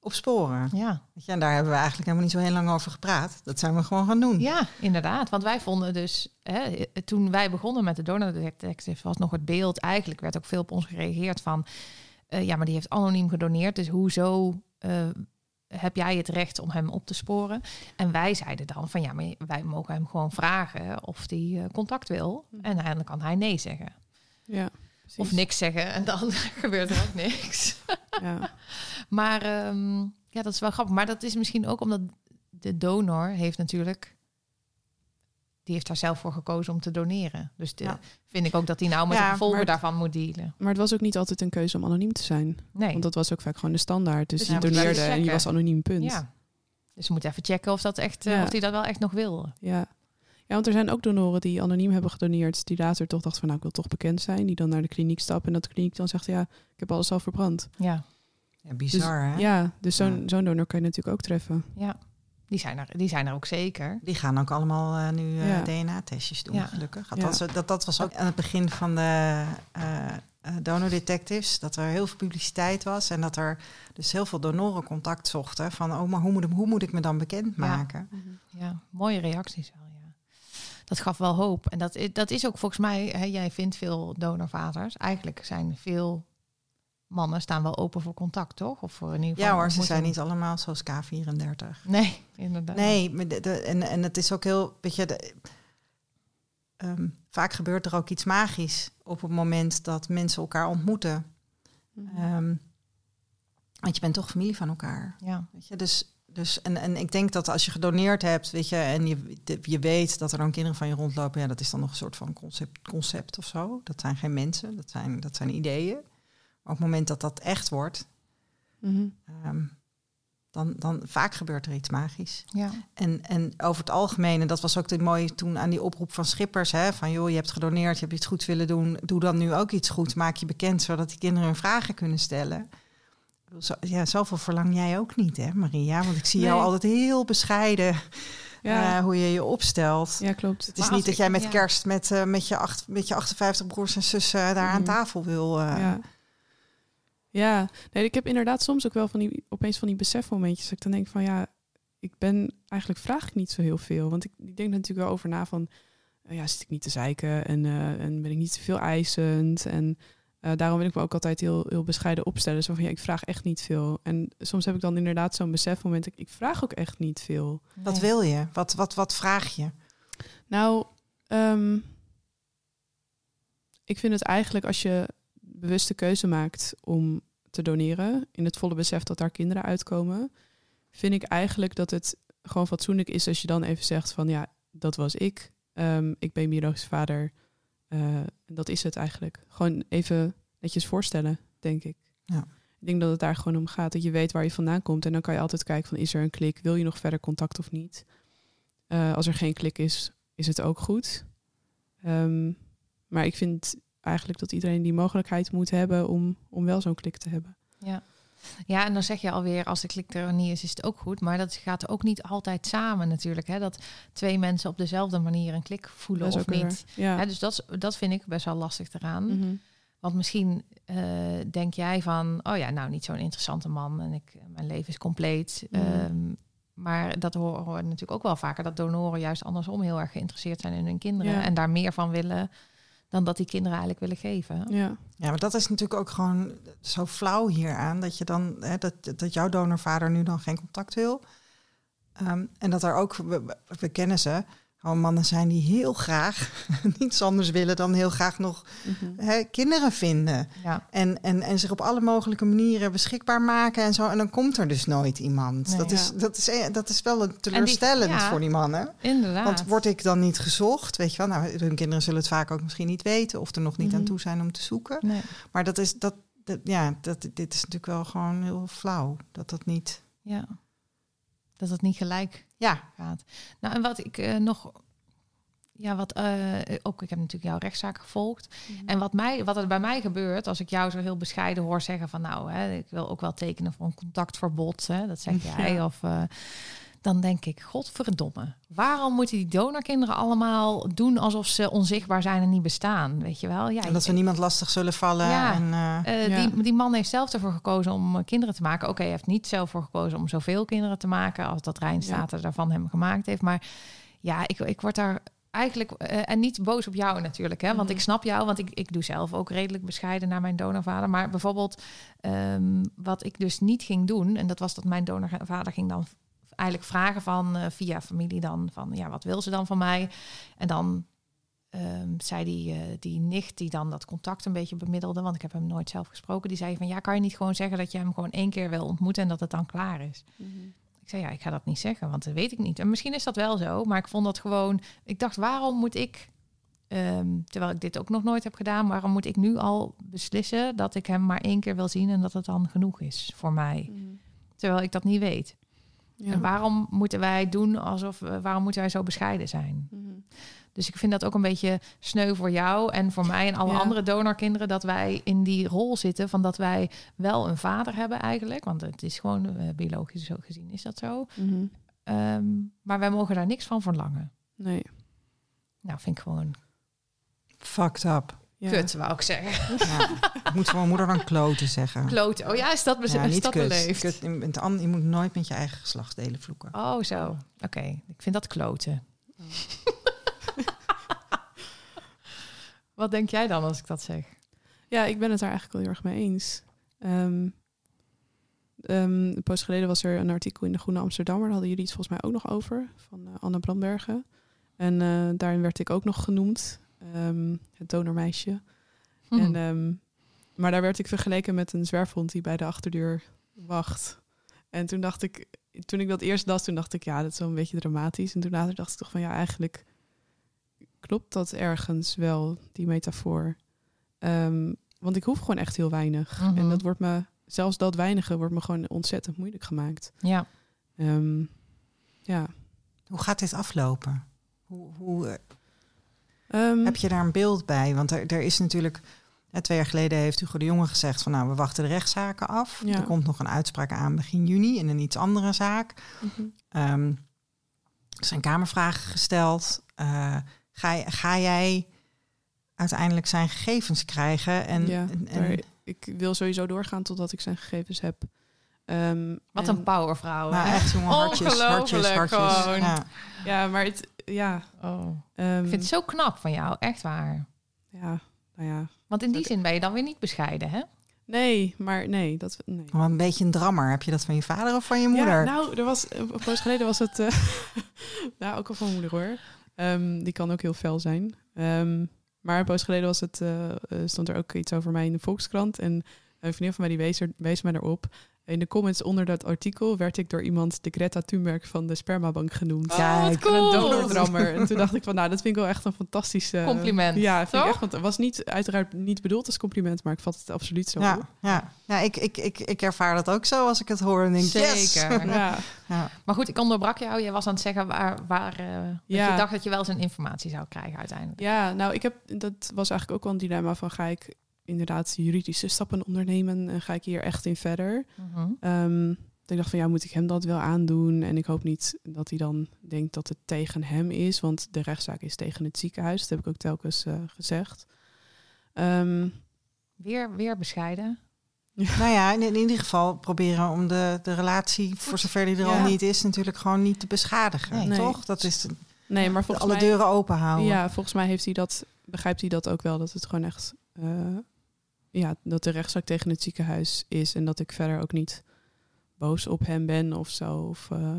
opsporen? Ja. Ja, en daar hebben we eigenlijk helemaal niet zo heel lang over gepraat. Dat zijn we gewoon gaan doen. Ja, inderdaad. Want wij vonden dus... Hè, toen wij begonnen met de donordetective was nog het beeld... Eigenlijk werd ook veel op ons gereageerd van... Uh, ja, maar die heeft anoniem gedoneerd. Dus hoezo uh, heb jij het recht om hem op te sporen? En wij zeiden dan van ja, maar wij mogen hem gewoon vragen of die uh, contact wil. En dan kan hij nee zeggen. Ja, precies. Of niks zeggen en dan gebeurt er ook niks. Ja. Maar um, ja, dat is wel grappig. Maar dat is misschien ook omdat de donor heeft natuurlijk... Die heeft daar zelf voor gekozen om te doneren. Dus de, ja. vind ik ook dat hij nou met ja, de gevolgen het, daarvan moet dealen. Maar het was ook niet altijd een keuze om anoniem te zijn. Nee. Want dat was ook vaak gewoon de standaard. Dus, dus die doneerde en die was anoniem, punt. Ja. Dus we moeten even checken of dat echt, ja. of die dat wel echt nog wil. Ja. Ja, want er zijn ook donoren die anoniem hebben gedoneerd... die later toch dachten van nou, ik wil toch bekend zijn. Die dan naar de kliniek stappen en dat de kliniek dan zegt... ja, ik heb alles al verbrand. Ja, ja bizar dus, hè? Ja, dus zo'n, ja. zo'n donor kan je natuurlijk ook treffen. Ja. Die zijn, er, die zijn er ook zeker. Die gaan ook allemaal uh, nu uh, ja. D N A-testjes doen, ja. gelukkig. Althans, ja. dat, dat was ook aan het begin van de uh, donor detectives... dat er heel veel publiciteit was... en dat er dus heel veel donoren contact zochten... van, oh, maar hoe moet, hoe moet ik me dan bekendmaken? Ja, ja. Mooie reacties wel, ja. Dat gaf wel hoop. En dat, dat is ook volgens mij... Hè, jij vindt veel donorvaders. Eigenlijk zijn veel... Mannen staan wel open voor contact, toch? Of voor in ieder geval. Ja hoor, ze zijn niet allemaal zoals K vierendertig. Nee, inderdaad. Nee, maar de, de, en, en het is ook heel... Weet je, de, um, vaak gebeurt er ook iets magisch... op het moment dat mensen elkaar ontmoeten. Mm-hmm. Um, want je bent toch familie van elkaar. Ja. Weet je, dus, dus, en, en ik denk dat als je gedoneerd hebt... Weet je, en je, de, je weet dat er dan kinderen van je rondlopen... Ja, dat is dan nog een soort van concept, concept of zo. Dat zijn geen mensen, dat zijn, dat zijn ideeën. Op het moment dat dat echt wordt, mm-hmm. um, dan, dan vaak gebeurt er iets magisch. Ja. En, en over het algemeen, en dat was ook het mooie toen aan die oproep van Schippers... Hè, van joh, je hebt gedoneerd, je hebt iets goeds willen doen... doe dan nu ook iets goeds, maak je bekend... zodat die kinderen hun vragen kunnen stellen. Zo, ja, zoveel verlang jij ook niet, hè, Maria? Want ik zie nee. jou altijd heel bescheiden... Ja. Uh, hoe je je opstelt. Ja, klopt. Het is maar niet dat ik, jij met ja. kerst met, uh, met, je acht, met je achtenvijftig broers en zussen... daar mm-hmm. aan tafel wil... Uh, ja. Ja, nee, ik heb inderdaad soms ook wel van die opeens van die besefmomentjes. Dat ik dan denk van ja, ik ben eigenlijk vraag ik niet zo heel veel. Want ik, ik denk er natuurlijk wel over na van uh, ja, zit ik niet te zeiken en, uh, en ben ik niet te veel eisend. En uh, daarom wil ik me ook altijd heel, heel bescheiden opstellen. Zo van ja, ik vraag echt niet veel. En soms heb ik dan inderdaad zo'n besefmoment. Ik, ik vraag ook echt niet veel. Nee. Wat wil je? Wat, wat, wat vraag je? Nou, um, ik vind het eigenlijk als je bewuste keuze maakt om te doneren, in het volle besef dat daar kinderen uitkomen, vind ik eigenlijk dat het gewoon fatsoenlijk is als je dan even zegt van ja, dat was ik. Um, ik ben biologisch vader. Uh, dat is het eigenlijk. Gewoon even netjes voorstellen, denk ik. Ja. Ik denk dat het daar gewoon om gaat. Dat je weet waar je vandaan komt. En dan kan je altijd kijken van is er een klik? Wil je nog verder contact of niet? Uh, als er geen klik is, is het ook goed. Um, maar ik vind eigenlijk dat iedereen die mogelijkheid moet hebben om, om wel zo'n klik te hebben. Ja. Ja, en dan zeg je alweer, als de klik er niet is, is het ook goed. Maar dat gaat ook niet altijd samen natuurlijk. Hè? Dat twee mensen op dezelfde manier een klik voelen of niet. Ja. Hè, dus dat, dat vind ik best wel lastig eraan. Mm-hmm. Want misschien uh, denk jij van, oh ja, nou niet zo'n interessante man. En ik, mijn leven is compleet. Mm-hmm. Um, maar dat horen we natuurlijk ook wel vaker. Dat donoren juist andersom heel erg geïnteresseerd zijn in hun kinderen. Ja. En daar meer van willen dan dat die kinderen eigenlijk willen geven. Ja, ja, maar dat is natuurlijk ook gewoon zo flauw hieraan. Dat je dan hè, dat, dat jouw donorvader nu dan geen contact wil. Um, en dat er ook, we, we kennen ze, gewoon mannen zijn die heel graag niets anders willen dan heel graag nog mm-hmm. hè, kinderen vinden. Ja. En, en, en zich op alle mogelijke manieren beschikbaar maken en zo. En dan komt er dus nooit iemand. Nee, dat, ja. is, dat, is, dat is wel een teleurstellend die, ja, voor die mannen. Inderdaad. Want word ik dan niet gezocht? Weet je wel, nou, hun kinderen zullen het vaak ook misschien niet weten of er nog niet mm-hmm. aan toe zijn om te zoeken. Nee. Maar dat is dat, dat ja, dat, dit is natuurlijk wel gewoon heel flauw. Dat dat niet. Ja. Dat het niet gelijk ja. gaat. Nou, en wat ik uh, nog... Ja, wat uh, ook... Ik heb natuurlijk jouw rechtszaak gevolgd. Mm-hmm. En wat, mij, wat er bij mij gebeurt, als ik jou zo heel bescheiden hoor zeggen van nou, hè, ik wil ook wel tekenen voor een contactverbod. Hè, dat zeg jij. Ja. Of, uh, dan denk ik, godverdomme. Waarom moeten die donorkinderen allemaal doen alsof ze onzichtbaar zijn en niet bestaan? Weet je wel? Ja, en dat ze niemand lastig zullen vallen. Ja, en, uh, uh, ja. die, die man heeft zelf ervoor gekozen om kinderen te maken. Oké, okay, hij heeft niet zelf voor gekozen om zoveel kinderen te maken als dat Rijnstate ja. daarvan hem gemaakt heeft. Maar ja, ik, ik word daar eigenlijk... Uh, en niet boos op jou natuurlijk, hè? Want mm-hmm. ik snap jou, want ik, ik doe zelf ook redelijk bescheiden naar mijn donorvader. Maar bijvoorbeeld um, wat ik dus niet ging doen, en dat was dat mijn donorvader ging dan eigenlijk vragen van uh, via familie dan van ja, wat wil ze dan van mij? En dan um, zei die, uh, die nicht die dan dat contact een beetje bemiddelde, want ik heb hem nooit zelf gesproken, die zei van ja, kan je niet gewoon zeggen dat je hem gewoon één keer wil ontmoeten en dat het dan klaar is? Mm-hmm. Ik zei ja, ik ga dat niet zeggen, want dat weet ik niet. En misschien is dat wel zo, maar ik vond dat gewoon, ik dacht waarom moet ik, um, terwijl ik dit ook nog nooit heb gedaan, waarom moet ik nu al beslissen dat ik hem maar één keer wil zien en dat het dan genoeg is voor mij? Mm-hmm. Terwijl ik dat niet weet. Ja. En waarom moeten wij doen alsof... Waarom moeten wij zo bescheiden zijn? Mm-hmm. Dus ik vind dat ook een beetje sneu voor jou en voor mij en alle ja. andere donorkinderen, dat wij in die rol zitten van dat wij wel een vader hebben eigenlijk. Want het is gewoon uh, biologisch zo gezien is dat zo. Mm-hmm. Um, maar wij mogen daar niks van verlangen. Nee. Nou, vind ik gewoon... Fucked up. Ja. Kut, wou ik zeggen. Ja, ik moet van mijn moeder dan kloten zeggen. Kloten, oh ja, is dat, bez- ja, is dat beleefd? Kut. Je, bent an- je moet nooit met je eigen geslachtsdelen vloeken. Oh, zo. Oké, okay. Ik vind dat kloten. Oh. Wat denk jij dan als ik dat zeg? Ja, ik ben het daar eigenlijk al heel erg mee eens. Um, um, een poos geleden was er een artikel in de Groene Amsterdammer. Daar hadden jullie iets volgens mij ook nog over. Van uh, Anne Brandbergen. En uh, daarin werd ik ook nog genoemd. Um, het donormeisje. Hmm. En, um, maar daar werd ik vergeleken met een zwerfhond die bij de achterdeur wacht. En toen dacht ik, toen ik dat eerst las, toen dacht ik, ja, dat is wel een beetje dramatisch. En toen later dacht ik toch van, ja, eigenlijk klopt dat ergens wel, die metafoor. Um, want ik hoef gewoon echt heel weinig. Mm-hmm. En dat wordt me, zelfs dat weinige wordt me gewoon ontzettend moeilijk gemaakt. Ja. Um, ja. Hoe gaat dit aflopen? Hoe... hoe Um, heb je daar een beeld bij? Want er, er is natuurlijk... Ja, twee jaar geleden heeft Hugo de Jonge gezegd van nou, we wachten de rechtszaken af. Ja. Er komt nog een uitspraak aan begin juni in een iets andere zaak. Mm-hmm. Um, er zijn kamervragen gesteld. Uh, ga, ga jij uiteindelijk zijn gegevens krijgen? En, ja, en, en, ik wil sowieso doorgaan totdat ik zijn gegevens heb. Um, Wat en, een powervrouw. Nou, echt jongen, hartjes, hartjes, hartjes. Ja. ja, maar het... Ja, oh. um, ik vind het zo knap van jou, echt waar. Ja, nou ja. Want in die zin ben je dan weer niet bescheiden, hè? Nee, maar nee. dat nee. Maar een beetje een drammer. Heb je dat van je vader of van je moeder? Ja, nou, er was, een poos geleden was het... Uh, nou, ook al van moeder, hoor. Um, die kan ook heel fel zijn. Um, maar een poos geleden was het, uh, stond er ook iets over mij in de Volkskrant. En Een vriendin van mij die wees, er, wees mij erop. In de comments onder dat artikel werd ik door iemand de Greta Thunberg van de spermabank genoemd. Ja, oh, wat cool. Een donordrammer. En toen dacht ik van, nou, dat vind ik wel echt een fantastische... Compliment. Ja, vind ik echt, want het was niet, uiteraard niet bedoeld als compliment, maar ik vat het absoluut zo. Ja, op. ja. ja ik, ik, ik, ik ervaar dat ook zo als ik het hoor en denk, zeker. Yes. Ja. Ja. Maar goed, ik onderbrak jou. Je was aan het zeggen waar, waar uh, ja. dat je dacht dat je wel eens een informatie zou krijgen uiteindelijk. Ja, nou, ik heb, dat was eigenlijk ook wel een dilemma van, ga ik inderdaad juridische stappen ondernemen en ga ik hier echt in verder. Uh-huh. Um, ik dacht van ja, moet ik hem dat wel aandoen? En ik hoop niet dat hij dan denkt dat het tegen hem is, want de rechtszaak is tegen het ziekenhuis. Dat heb ik ook telkens uh, gezegd. Um, weer, weer bescheiden. Nou ja, in, in ieder geval proberen om de, de relatie, voor zover die er ja. al niet is, natuurlijk gewoon niet te beschadigen. Nee, nee. Toch? Dat is de, nee, maar volgens de, alle mij, deuren open houden. Ja, volgens mij heeft hij dat, begrijpt hij dat ook wel, dat het gewoon echt... Uh, ja, dat de rechtszaak tegen het ziekenhuis is en dat ik verder ook niet boos op hem ben of zo. Of, uh,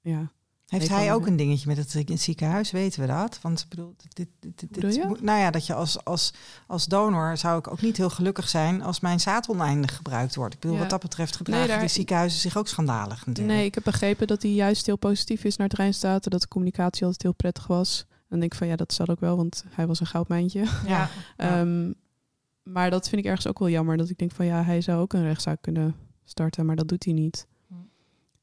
ja. Heeft hij ook een dingetje met het, het ziekenhuis, weten we dat? Want ik bedoel, dit, dit, dit, bedoel je? Nou ja, dat je als, als, als donor zou ik ook niet heel gelukkig zijn als mijn zaad oneindig gebruikt wordt. Ik bedoel, ja. wat dat betreft gedragen nee, daar... de ziekenhuizen zich ook schandalig natuurlijk. Nee, ik heb begrepen dat hij juist heel positief is naar het Rijnstate, dat de communicatie altijd heel prettig was. En denk ik van ja, dat zal ook wel, want hij was een goudmijntje. Ja. um, Maar dat vind ik ergens ook wel jammer. Dat ik denk van ja, hij zou ook een rechtszaak kunnen starten. Maar dat doet hij niet.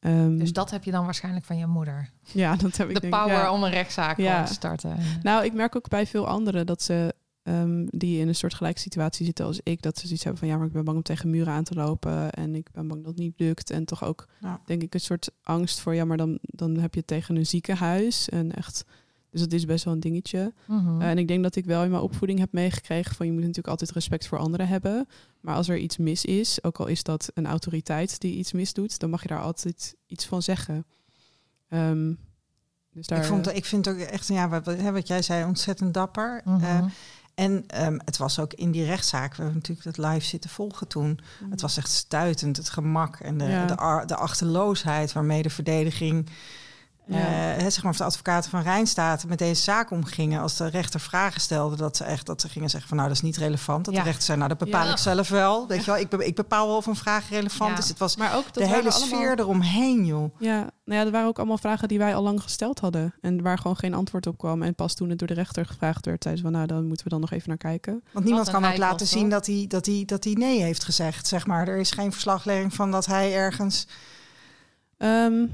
Um, dus dat heb je dan waarschijnlijk van je moeder. Ja, dat heb ik. De denk, power ja. om een rechtszaak ja. te starten. Nou, ik merk ook bij veel anderen dat ze... Um, die in een soort gelijke situatie zitten als ik. Dat ze zoiets hebben van ja, maar ik ben bang om tegen muren aan te lopen. En ik ben bang dat het niet lukt. En toch ook, ja. denk ik, een soort angst voor... Ja, maar dan, dan heb je het tegen een ziekenhuis. En echt... Dus dat is best wel een dingetje. Mm-hmm. Uh, en ik denk dat ik wel in mijn opvoeding heb meegekregen... van je moet natuurlijk altijd respect voor anderen hebben. Maar als er iets mis is, ook al is dat een autoriteit die iets misdoet... dan mag je daar altijd iets van zeggen. Um, dus daar... ik, vond, ik vind ook echt, ja, wat, wat jij zei, ontzettend dapper... Mm-hmm. Uh, En um, het was ook in die rechtszaak, we hebben natuurlijk dat live zitten volgen toen. Mm. Het was echt stuitend, het gemak en de, ja. de, ar, de achteloosheid waarmee de verdediging... Ja. Uh, zeg maar, of de advocaten van Rijnstate met deze zaak omgingen. Als de rechter vragen stelde, dat ze echt dat ze gingen zeggen van nou, dat is niet relevant. Dat ja. de rechter zei, nou, dat bepaal ja. ik zelf wel. Weet je wel, ik, be- ik bepaal wel of een vraag relevant ja. is. Het was maar ook, de hele sfeer allemaal... eromheen, joh. Ja, nou ja, er waren ook allemaal vragen die wij al lang gesteld hadden. En waar gewoon geen antwoord op kwam. En pas toen het door de rechter gevraagd werd, zeiden ze van nou, dan moeten we dan nog even naar kijken. Want niemand kan ook laten zien dat hij, dat, hij, dat hij nee heeft gezegd, zeg maar. Er is geen verslaglegging van dat hij ergens... Um,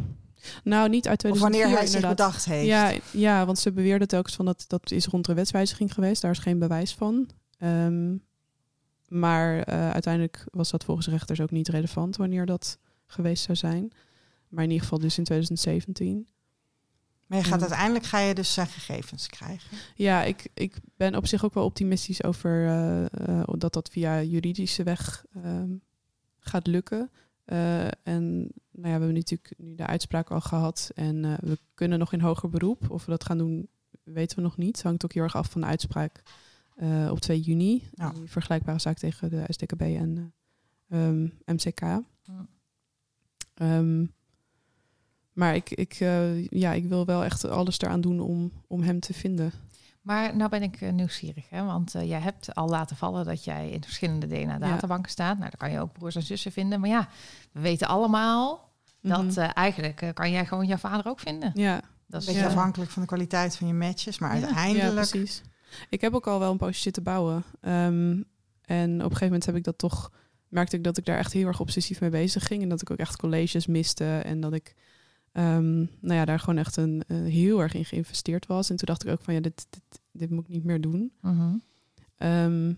Nou, niet uit tweeduizend vier, of wanneer hij zich bedacht heeft. Ja, ja, want ze beweerde telkens van dat dat is rond de wetswijziging geweest. Daar is geen bewijs van. Um, maar uh, uiteindelijk was dat volgens rechters ook niet relevant wanneer dat geweest zou zijn. Maar in ieder geval dus in twintig zeventien. Maar je gaat um, uiteindelijk ga je dus zijn gegevens krijgen. Ja, ik, ik ben op zich ook wel optimistisch over uh, uh, dat dat via juridische weg um, gaat lukken. Uh, en... Nou ja, we hebben natuurlijk nu de uitspraak al gehad en uh, we kunnen nog in hoger beroep. Of we dat gaan doen, weten we nog niet. Het hangt ook heel erg af van de uitspraak uh, op twee juni. Ja. Die vergelijkbare zaak tegen de S D K B en uh, um, M C K. Ja. Um, maar ik, ik, uh, ja, ik wil wel echt alles eraan doen om, om hem te vinden. Maar nou ben ik nieuwsgierig, hè? Want uh, jij hebt al laten vallen dat jij in verschillende D N A-databanken ja. staat. Nou, dan kan je ook broers en zussen vinden. Maar ja, we weten allemaal mm-hmm. dat uh, eigenlijk uh, kan jij gewoon jouw vader ook vinden. Ja, dat is een beetje ja. afhankelijk van de kwaliteit van je matches, maar ja. uiteindelijk... Ja, ik heb ook al wel een poosje zitten bouwen. Um, en op een gegeven moment heb ik dat toch, merkte ik dat ik daar echt heel erg obsessief mee bezig ging. En dat ik ook echt colleges miste en dat ik... Um, nou ja, daar gewoon echt een, uh, heel erg in geïnvesteerd was. En toen dacht ik ook van, ja, dit, dit, dit moet ik niet meer doen. Uh-huh. Um,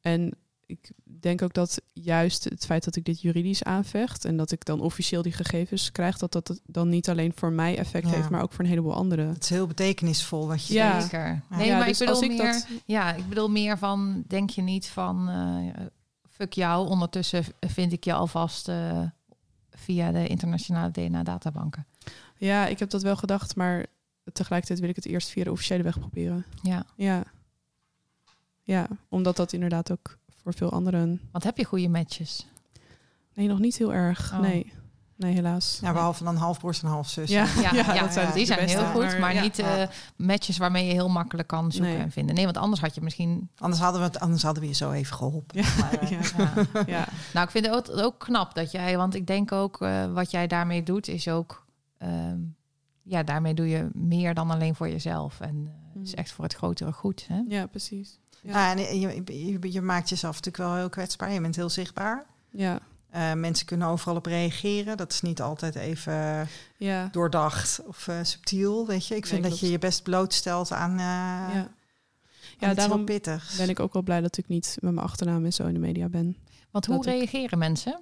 en ik denk ook dat juist het feit dat ik dit juridisch aanvecht... en dat ik dan officieel die gegevens krijg... dat dat dan niet alleen voor mij effect ja. heeft, maar ook voor een heleboel anderen. Het is heel betekenisvol wat je ja. zeker. Ja. Nee, ja, maar dus ik bedoel ik meer, dat... ja, ik bedoel meer van, denk je niet van... Uh, fuck jou, ondertussen vind ik je alvast... Uh, via de internationale D N A-databanken. Ja, ik heb dat wel gedacht, maar tegelijkertijd wil ik het eerst via de officiële weg proberen. Ja. Ja, ja, omdat dat inderdaad ook voor veel anderen... Want heb je goede matches? Nee, nog niet heel erg, oh. nee. Nee, helaas. Ja, behalve dan half broers en half zus. Ja, ja, ja, ja, dat zijn ja, die zijn beste, heel goed, maar, maar ja. niet uh, matches waarmee je heel makkelijk kan zoeken nee. en vinden. Nee, want anders had je misschien... Anders hadden we, het, anders hadden we je zo even geholpen. Ja. Maar, uh, ja. Ja. Ja. Ja. Nou, ik vind het ook, ook knap dat jij... Want ik denk ook, uh, wat jij daarmee doet, is ook... Uh, ja, daarmee doe je meer dan alleen voor jezelf. En uh, mm. is echt voor het grotere goed. Hè? Ja, precies. Ja. Ja, en je, je, je maakt jezelf natuurlijk wel heel kwetsbaar. Je bent heel zichtbaar. Ja. Uh, mensen kunnen overal op reageren. Dat is niet altijd even ja. doordacht of uh, subtiel, weet je. Ik vind ja, dat je je best blootstelt aan, uh, ja. aan ja, daarom pittigs. Ben ik ook wel blij dat ik niet met mijn achternaam en zo in de media ben. Want hoe dat reageren ik... mensen?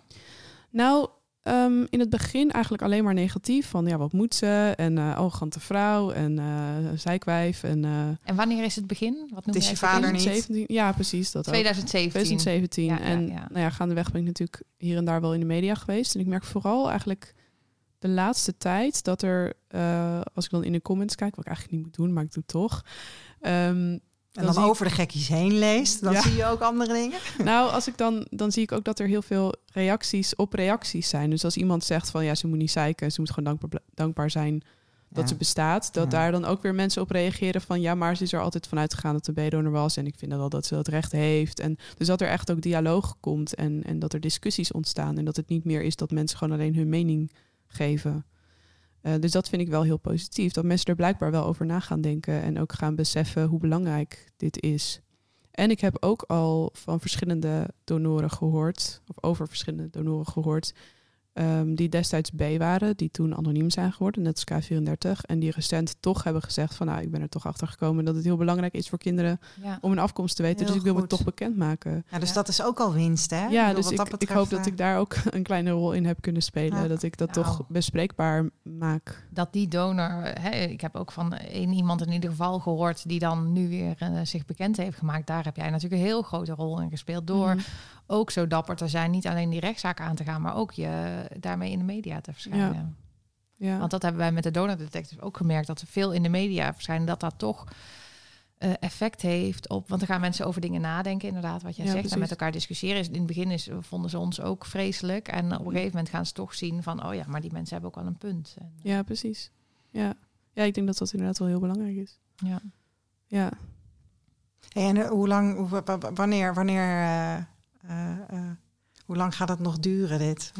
Nou, um, in het begin eigenlijk alleen maar negatief. Van ja, wat moet ze? En uh, arrogante vrouw en uh, zeikwijf. En, uh, en wanneer is het begin? Wat het is je vader twintig zeventien? Niet. Ja, precies. Dat twintig zeventien. twintig zeventien. Ja, en ja, ja. Nou ja, gaandeweg ben ik natuurlijk hier en daar wel in de media geweest. En ik merk vooral eigenlijk de laatste tijd dat er... Uh, als ik dan in de comments kijk, wat ik eigenlijk niet moet doen, maar ik doe het toch... Um, En dan, dan over ik... de gekkies heen leest, dan ja. zie je ook andere dingen. Nou, als ik dan, dan zie ik ook dat er heel veel reacties op reacties zijn. Dus als iemand zegt van ja, ze moet niet zeiken, ze moet gewoon dankbaar, dankbaar zijn dat ja. ze bestaat. Dat ja. daar dan ook weer mensen op reageren van ja, maar ze is er altijd vanuit gegaan dat ze B-donor was. En ik vind wel dat ze dat recht heeft. En dus dat er echt ook dialoog komt en, en dat er discussies ontstaan. En dat het niet meer is dat mensen gewoon alleen hun mening geven. Uh, dus dat vind ik wel heel positief. Dat mensen er blijkbaar wel over na gaan denken. En ook gaan beseffen hoe belangrijk dit is. En ik heb ook al van verschillende donoren gehoord. Of over verschillende donoren gehoord. Um, die destijds B waren. Die toen anoniem zijn geworden. Net als K vierendertig. En die recent toch hebben gezegd van... nou, ik ben er toch achter gekomen dat het heel belangrijk is voor kinderen... Ja. om hun afkomst te weten. Heel dus ik wil goed. me toch bekendmaken. Ja, dus ja. dat is ook al winst, hè? Ja, ik bedoel, dus wat dat ik, betreft, ik hoop uh... dat ik daar ook een kleine rol in heb kunnen spelen. Ja. Dat ik dat ja. toch bespreekbaar maak. Dat die donor... Hè, ik heb ook van één iemand in ieder geval gehoord... die dan nu weer uh, zich bekend heeft gemaakt. Daar heb jij natuurlijk een heel grote rol in gespeeld. Door mm-hmm. ook zo dapper te zijn. Niet alleen die rechtszaak aan te gaan, maar ook je... daarmee in de media te verschijnen. Ja. Ja. Want dat hebben wij met de donordetectives ook gemerkt... dat er veel in de media verschijnen... dat dat toch uh, effect heeft op... want dan gaan mensen over dingen nadenken... inderdaad, wat jij ja, zegt, precies. en met elkaar discussiëren. In het begin is, vonden ze ons ook vreselijk... en op een gegeven moment gaan ze toch zien van... oh ja, maar die mensen hebben ook wel een punt. En, uh. Ja, precies. Ja. ja, ik denk dat dat inderdaad wel heel belangrijk is. Ja. ja. Hey, en uh, hoe lang... W- w- wanneer... wanneer uh, uh, uh, hoe lang gaat het nog duren, dit?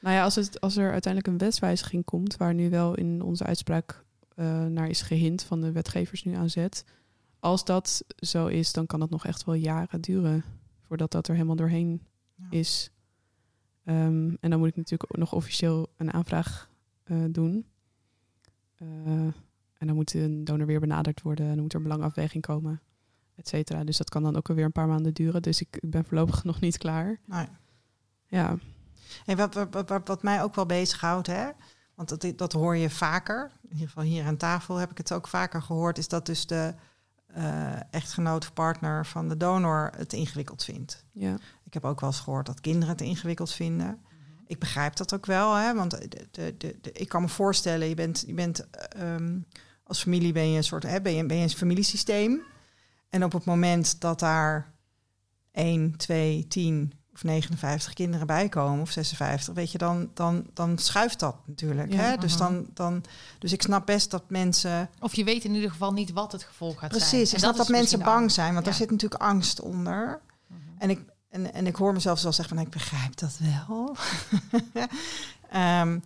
Nou ja, als, het, als er uiteindelijk een wetswijziging komt... waar nu wel in onze uitspraak uh, naar is gehind... van de wetgevers nu aan zet... als dat zo is, dan kan het nog echt wel jaren duren... voordat dat er helemaal doorheen ja. is. Um, en dan moet ik natuurlijk nog officieel een aanvraag uh, doen. Uh, en dan moet een donor weer benaderd worden... en dan moet er een belangafweging komen, et cetera. Dus dat kan dan ook alweer een paar maanden duren. Dus ik, ik ben voorlopig nog niet klaar. Nee. Ja. Hey, wat, wat, wat, wat mij ook wel bezighoudt, hè? Want dat, dat hoor je vaker. In ieder geval hier aan tafel heb ik het ook vaker gehoord. Is dat dus de uh, echtgenoot of partner van de donor het ingewikkeld vindt. Ja. Ik heb ook wel eens gehoord dat kinderen het ingewikkeld vinden. Mm-hmm. Ik begrijp dat ook wel. Hè? Want de, de, de, de, ik kan me voorstellen, je bent, je bent um, als familie ben je een soort hè, ben je, ben je een familiesysteem. En op het moment dat daar één, twee, tien... of negenenvijftig kinderen bijkomen, of zesenvijftig, weet je, dan, dan, dan schuift dat natuurlijk. Ja, hè? Uh-huh. Dus, dan, dan, dus ik snap best dat mensen... Of je weet in ieder geval niet wat het gevolg gaat Precies, zijn. Precies, ik snap dat, dat mensen bang angst. zijn, want daar ja. zit natuurlijk angst onder. Uh-huh. En, ik, en, en ik hoor mezelf zelf zeggen van, ik begrijp dat wel. um,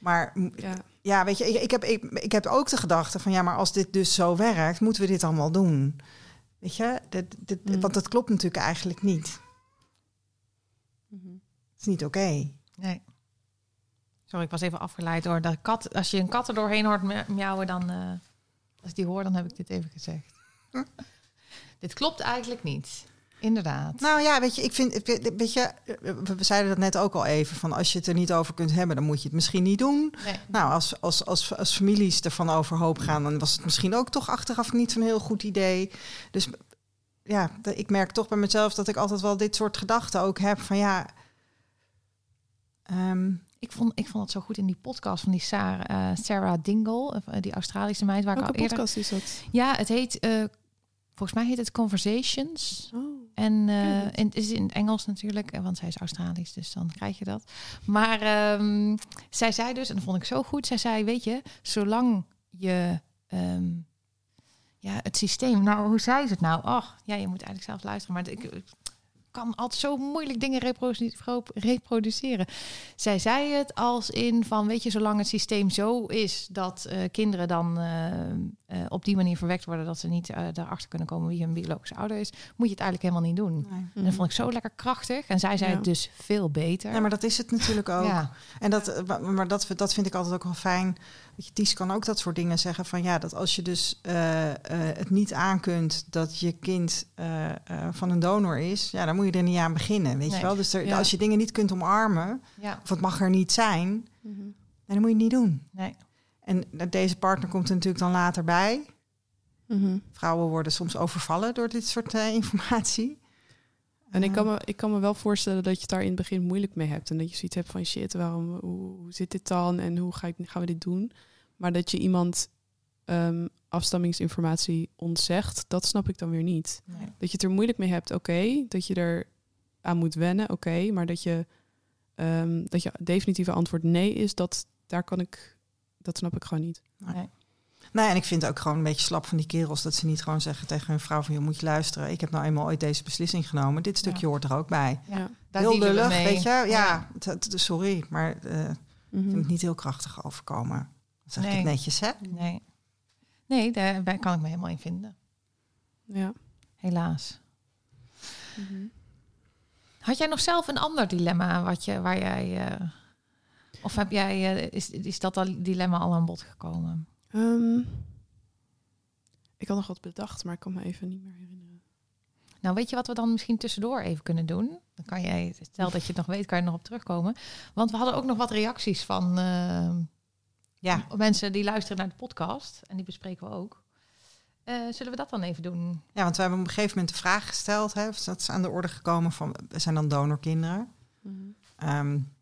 maar ja. ja, weet je, ik, ik, heb, ik, ik heb ook de gedachte van, ja, maar als dit dus zo werkt, moeten we dit allemaal doen. Weet je, dit, dit, mm. want dat klopt natuurlijk eigenlijk niet. Is niet oké. Okay. Nee. Sorry, ik was even afgeleid door dat kat. Als je een kat er doorheen hoort miauwen, dan uh, als ik die hoor, dan heb ik dit even gezegd. Hm? Dit klopt eigenlijk niet. Inderdaad. Nou ja, weet je, ik vind, weet je, we zeiden dat net ook al even van als je het er niet over kunt hebben, dan moet je het misschien niet doen. Nee. Nou, als, als, als, als families ervan overhoop gaan, dan was het misschien ook toch achteraf niet zo'n heel goed idee. Dus ja, ik merk toch bij mezelf dat ik altijd wel dit soort gedachten ook heb van ja. Um, ik, vond, ik vond het zo goed in die podcast van die Sarah, uh, Sarah Dingle, uh, die Australische meid waar Welke ik al eerder. Welke podcast is dat? Ja, het heet, uh, volgens mij heet het Conversations. Oh. En uh, het is in het Engels natuurlijk, want zij is Australisch, dus dan krijg je dat. Maar um, zij zei dus, en dat vond ik zo goed, zij zei, weet je, zolang je... Um, ja, het systeem, nou, hoe zei ze het nou? Ach, ja, je moet eigenlijk zelf luisteren, maar ik, ik kan altijd zo moeilijk dingen reprodu- reproduceren. Zij zei het als in van, weet je, zolang het systeem zo is dat uh, kinderen dan uh, uh, op die manier verwekt worden dat ze niet uh, daarachter kunnen komen wie hun biologische ouder is, moet je het eigenlijk helemaal niet doen. Nee. En dat vond ik zo lekker krachtig. En zij zei ja. het dus veel beter. Ja, maar dat is het natuurlijk ook. Ja. En dat, maar dat, dat vind ik altijd ook wel fijn. Ties kan ook dat soort dingen zeggen van ja, dat als je dus uh, uh, het niet aankunt dat je kind uh, uh, van een donor is, ja, dan moet je er niet aan beginnen, weet nee. je wel. Dus er, ja. als je dingen niet kunt omarmen, ja. of het mag er niet zijn, mm-hmm. dan moet je het niet doen. Nee. En uh, deze partner komt er natuurlijk dan later bij. Mm-hmm. Vrouwen worden soms overvallen door dit soort uh, informatie. En ik kan, me, ik kan me wel voorstellen dat je het daar in het begin moeilijk mee hebt. En dat je zoiets hebt van shit, waarom, hoe, hoe zit dit dan? En hoe ga ik, gaan we dit doen? Maar dat je iemand um, afstammingsinformatie ontzegt, dat snap ik dan weer niet. Nee. Dat je het er moeilijk mee hebt, oké. Okay. Dat je er aan moet wennen, oké. Okay. Maar dat je, um, dat je definitieve antwoord nee is, dat, daar kan ik, dat snap ik gewoon niet. Nee. Nou, en ik vind het ook gewoon een beetje slap van die kerels dat ze niet gewoon zeggen tegen hun vrouw van je moet je luisteren. Ik heb nou eenmaal ooit deze beslissing genomen. Dit stukje ja. hoort er ook bij. Ja, daar heel lullig, we weet je? Ja, ja. T- t- sorry, maar uh, mm-hmm. ik vind het niet heel krachtig overkomen. Dat zeg nee. ik het netjes, hè? Nee. nee, daar kan ik me helemaal in vinden. Ja, helaas. Mm-hmm. Had jij nog zelf een ander dilemma wat je, waar jij, uh, of heb jij, uh, is, is dat al dilemma al aan bod gekomen? Um, ik had nog wat bedacht, maar ik kan me even niet meer herinneren. Nou, weet je wat we dan misschien tussendoor even kunnen doen? Dan kan jij, stel dat je het nog weet, kan je er nog op terugkomen. Want we hadden ook nog wat reacties van uh, ja. mensen die luisteren naar de podcast. En die bespreken we ook. Uh, zullen we dat dan even doen? Ja, want we hebben op een gegeven moment de vraag gesteld. Hè, dat is aan de orde gekomen van, zijn dan donorkinderen? Mm-hmm. Um,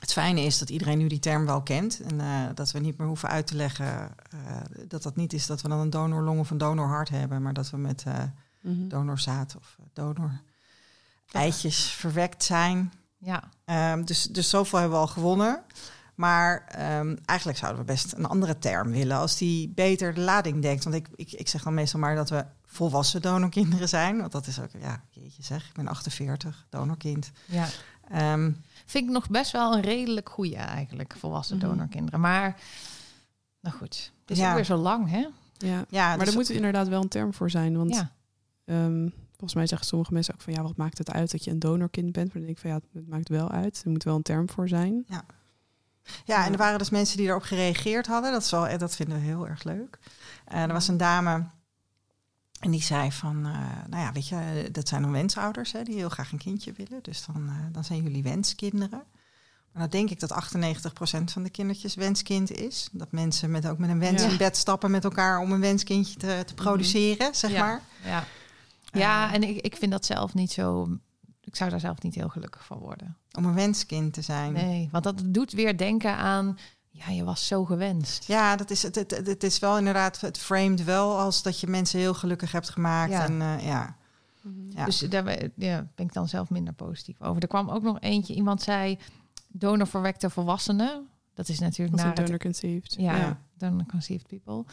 Het fijne is dat iedereen nu die term wel kent. En uh, dat we niet meer hoeven uit te leggen uh, dat dat niet is dat we dan een donorlong of een donorhart hebben. Maar dat we met uh, mm-hmm. donorzaad of donor eitjes ja. verwekt zijn. Ja. Um, dus, dus zoveel hebben we al gewonnen. Maar um, eigenlijk zouden we best een andere term willen als die beter de lading dekt. Want ik, ik, ik zeg dan meestal maar dat we volwassen donorkinderen zijn. Want dat is ook, ja, jeetje zeg, ik ben achtenveertig, donorkind. Ja. Um, Vind ik nog best wel een redelijk goeie eigenlijk, volwassen donorkinderen. Maar, nou goed, het is ja. ook weer zo lang, hè? Ja, ja maar dus er moet er inderdaad wel een term voor zijn. Want ja. um, volgens mij zeggen sommige mensen ook van... ja, wat maakt het uit dat je een donorkind bent? Maar dan denk ik van, ja, het maakt wel uit. Er moet wel een term voor zijn. Ja, ja en er waren dus mensen die erop gereageerd hadden. Dat, is wel, dat vinden we heel erg leuk. Uh, er was een dame... En die zei van, uh, nou ja, weet je, dat zijn dan wensouders, hè, die heel graag een kindje willen. Dus dan, uh, dan zijn jullie wenskinderen. Maar dan denk ik dat achtennegentig procent van de kindertjes wenskind is. Dat mensen met ook met een wens ja. in bed stappen met elkaar om een wenskindje te, te produceren, mm-hmm. zeg ja. maar. Ja, uh, ja en ik, ik vind dat zelf niet zo... Ik zou daar zelf niet heel gelukkig van worden. Om een wenskind te zijn. Nee, want dat doet weer denken aan... Ja, je was zo gewenst. Ja, dat is het, het, het is wel inderdaad, het framed wel als dat je mensen heel gelukkig hebt gemaakt. Ja. En, uh, ja. Mm-hmm. ja. Dus daar ja, ben ik dan zelf minder positief over. Er kwam ook nog eentje, iemand zei donorverwekte volwassenen. Dat is natuurlijk naar donor-conceived. Ja, ja, donor-conceived people.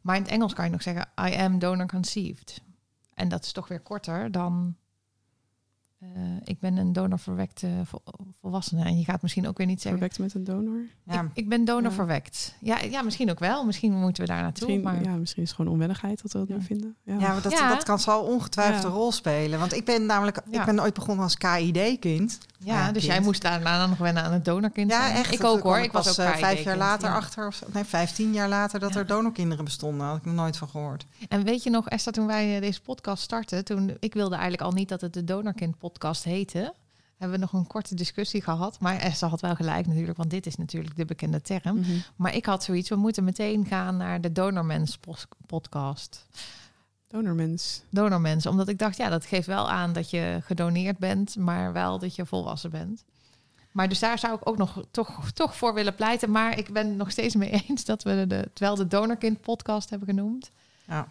Maar in het Engels kan je nog zeggen, I am donor-conceived. En dat is toch weer korter dan... Uh, ik ben een donorverwekte vol- volwassene. En je gaat misschien ook weer niet zeggen... Verwekt met een donor? Ja. Ik, ik ben donorverwekt. Ja. Ja, ja, misschien ook wel. Misschien moeten we daar naartoe. Misschien, maar... ja, misschien is het gewoon onwennigheid dat we dat ja. maar vinden. Ja, ja maar dat, ja. dat kan zo ongetwijfeld ja. een rol spelen. Want ik ben namelijk... Ja. Ik ben ooit begonnen als K I D-kind. Ja, uh, dus kind. Jij moest daarna nog wennen aan het donorkind. Ja, zijn. Echt. Ik ook hoor. Ik was, was ook uh, vijf jaar later ja. achter... Of, nee, vijftien jaar later dat ja. er donorkinderen bestonden. Had ik nog nooit van gehoord. En weet je nog, Esther, toen wij deze podcast startten... toen ik wilde eigenlijk al niet dat het de donorkind podcast heette... hebben we nog een korte discussie gehad. Maar Esther had wel gelijk natuurlijk, want dit is natuurlijk de bekende term. Mm-hmm. Maar ik had zoiets, we moeten meteen gaan naar de Donormens podcast. Donormens? Donormens, omdat ik dacht, ja, dat geeft wel aan dat je gedoneerd bent... maar wel dat je volwassen bent. Maar dus daar zou ik ook nog toch, toch voor willen pleiten. Maar ik ben het nog steeds mee eens dat we de, terwijl de Donorkind podcast hebben genoemd. Ja.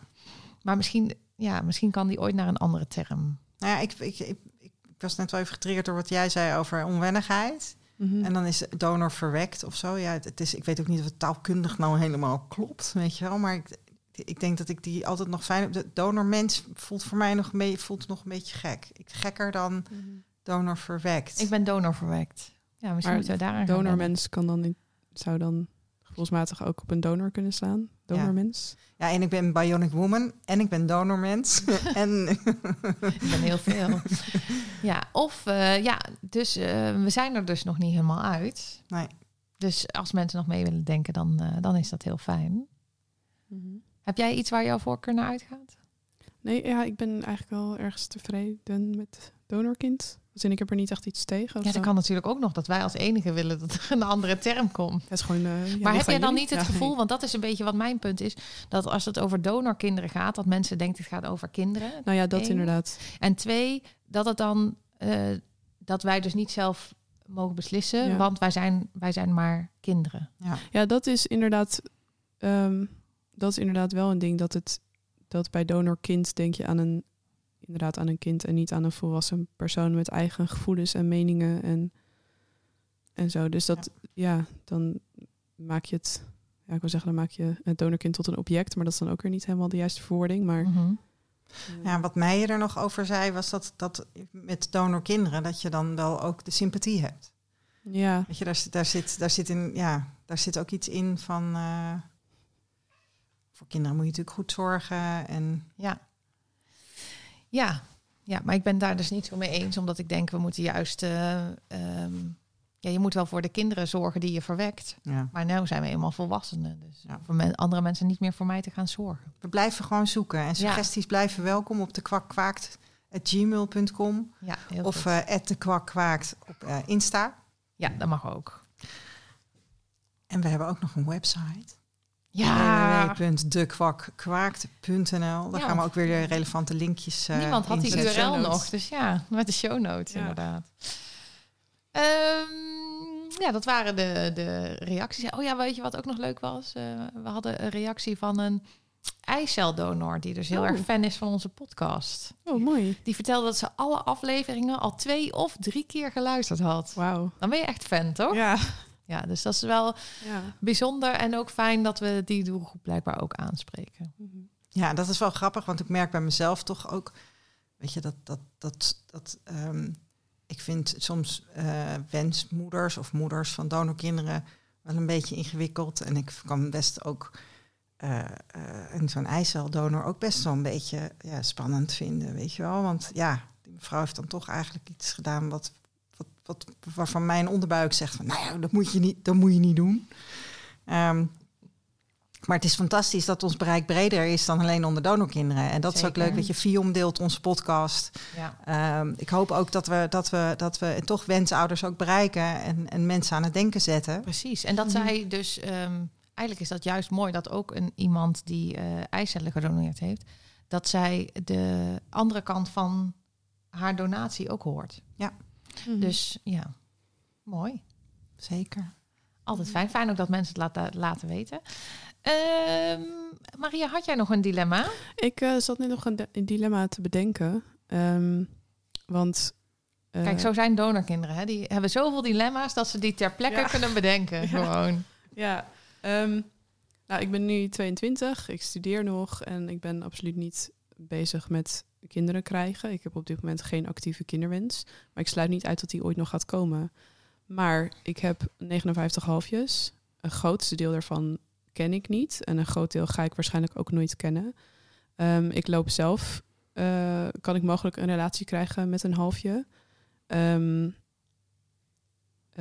Maar misschien, ja, misschien kan die ooit naar een andere term... Nou ja, ik, ik, ik, ik was net wel even getriggerd door wat jij zei over onwennigheid. Mm-hmm. En dan is donor verwekt of zo. Ja, het, het is, ik weet ook niet of het taalkundig nou helemaal klopt, weet je wel. Maar ik, ik denk dat ik die altijd nog fijn... De donormens voelt voor mij nog een, be- voelt nog een beetje gek. Ik, gekker dan mm-hmm. donor verwekt. Ik ben donor verwekt. Ja, misschien moeten we daaraan gaan. Donormens kan dan niet, zou dan gevoelsmatig ook op een donor kunnen slaan. Donormens. Ja. ja, en ik ben bionic woman en ik ben donormens. en ik ben heel veel. Ja, of uh, ja, dus uh, we zijn er dus nog niet helemaal uit. Nee. Dus als mensen nog mee willen denken, dan, uh, dan is dat heel fijn. Mm-hmm. Heb jij iets waar jouw voorkeur naar uitgaat? Nee, ja, ik ben eigenlijk wel ergens tevreden met donorkind. Dus ik heb er niet echt iets tegen. Ja, dat kan natuurlijk ook nog dat wij als enige willen dat er een andere term komt. Dat is gewoon, uh, ja, maar heb jij dan niet het ja, gevoel, nee. want dat is een beetje wat mijn punt is, dat als het over donorkinderen gaat, dat mensen denken het gaat over kinderen. Nou ja, dat Eén. inderdaad. En twee, dat het dan uh, dat wij dus niet zelf mogen beslissen, ja. want wij zijn, wij zijn maar kinderen. Ja, ja dat is inderdaad um, dat is inderdaad wel een ding dat het dat bij donorkind denk je aan een inderdaad aan een kind en niet aan een volwassen persoon met eigen gevoelens en meningen en, en zo. Dus dat, ja, ja dan maak je het, ja, ik wil zeggen, dan maak je het donorkind tot een object, maar dat is dan ook weer niet helemaal de juiste verwoording. Maar, mm-hmm. uh, ja, wat mij er nog over zei, was dat, dat met donorkinderen, dat je dan wel ook de sympathie hebt. Ja. Weet je, daar, daar, zit, daar, zit in, ja, daar zit ook iets in van, uh, voor kinderen moet je natuurlijk goed zorgen en... ja. Ja, ja, maar ik ben daar dus niet zo mee eens. Omdat ik denk, we moeten juist... Uh, um, ja, je moet wel voor de kinderen zorgen die je verwekt. Ja. Maar nu zijn we eenmaal volwassenen. Dus ja. voor men, andere mensen niet meer voor mij te gaan zorgen. We blijven gewoon zoeken. En suggesties ja. blijven welkom op de kwak kwaakt at gmail dot com. Ja, of uh, at de kwak kwaakt op uh, Insta. Ja, dat mag ook. En we hebben ook nog een website. Ja. w w w dot de kwak kwaakt dot n l. Daar ja. gaan we ook weer de relevante linkjes uh, Niemand had die U R L nog, dus ja, met de show notes ja. inderdaad. Um, ja, dat waren de, de reacties. Oh ja, weet je wat ook nog leuk was? Uh, we hadden een reactie van een eiceldonor die dus heel oh. erg fan is van onze podcast. Oh, mooi. Die vertelde dat ze alle afleveringen al twee of drie keer geluisterd had. Wauw. Dan ben je echt fan, toch? Ja. Ja, dus dat is wel ja. bijzonder en ook fijn dat we die doelgroep blijkbaar ook aanspreken. Ja, dat is wel grappig, want ik merk bij mezelf toch ook, weet je, dat dat dat dat um, ik vind soms uh, wensmoeders of moeders van donorkinderen wel een beetje ingewikkeld en ik kan best ook uh, uh, en zo'n eiceldonor ook best wel een beetje ja, spannend vinden, weet je wel, want ja, die mevrouw heeft dan toch eigenlijk iets gedaan wat Wat, waarvan mijn onderbuik zegt van, nou ja, dat moet je niet, dat moet je niet doen. Um, maar het is fantastisch dat ons bereik breder is dan alleen onder donorkinderen. En dat Zeker. is ook leuk, dat je V I O M deelt onze podcast. Ja. Um, ik hoop ook dat we, dat we, dat we toch wensouders ook bereiken en, en mensen aan het denken zetten. Precies, en dat mm-hmm. zij dus, um, eigenlijk is dat juist mooi dat ook een iemand die uh, eicellen gedoneerd heeft, dat zij de andere kant van haar donatie ook hoort. Ja. Mm-hmm. Dus ja, mooi. Zeker. Altijd fijn. Fijn ook dat mensen het laten, laten weten. Uh, Maria, had jij nog een dilemma? Ik uh, zat net nog een, de- een dilemma te bedenken. Um, want... Uh, Kijk, zo zijn donorkinderen. Hè? Die hebben zoveel dilemma's dat ze die ter plekke ja. kunnen bedenken. Gewoon. Ja. ja. Um, nou, ik ben nu tweeëntwintig. Ik studeer nog. En ik ben absoluut niet bezig met... kinderen krijgen. Ik heb op dit moment geen actieve kinderwens. Maar ik sluit niet uit dat die ooit nog gaat komen. Maar ik heb negenenvijftig halfjes. Een grootste deel daarvan ken ik niet. En een groot deel ga ik waarschijnlijk ook nooit kennen. Um, ik loop zelf. Uh, kan ik mogelijk een relatie krijgen met een halfje? Um,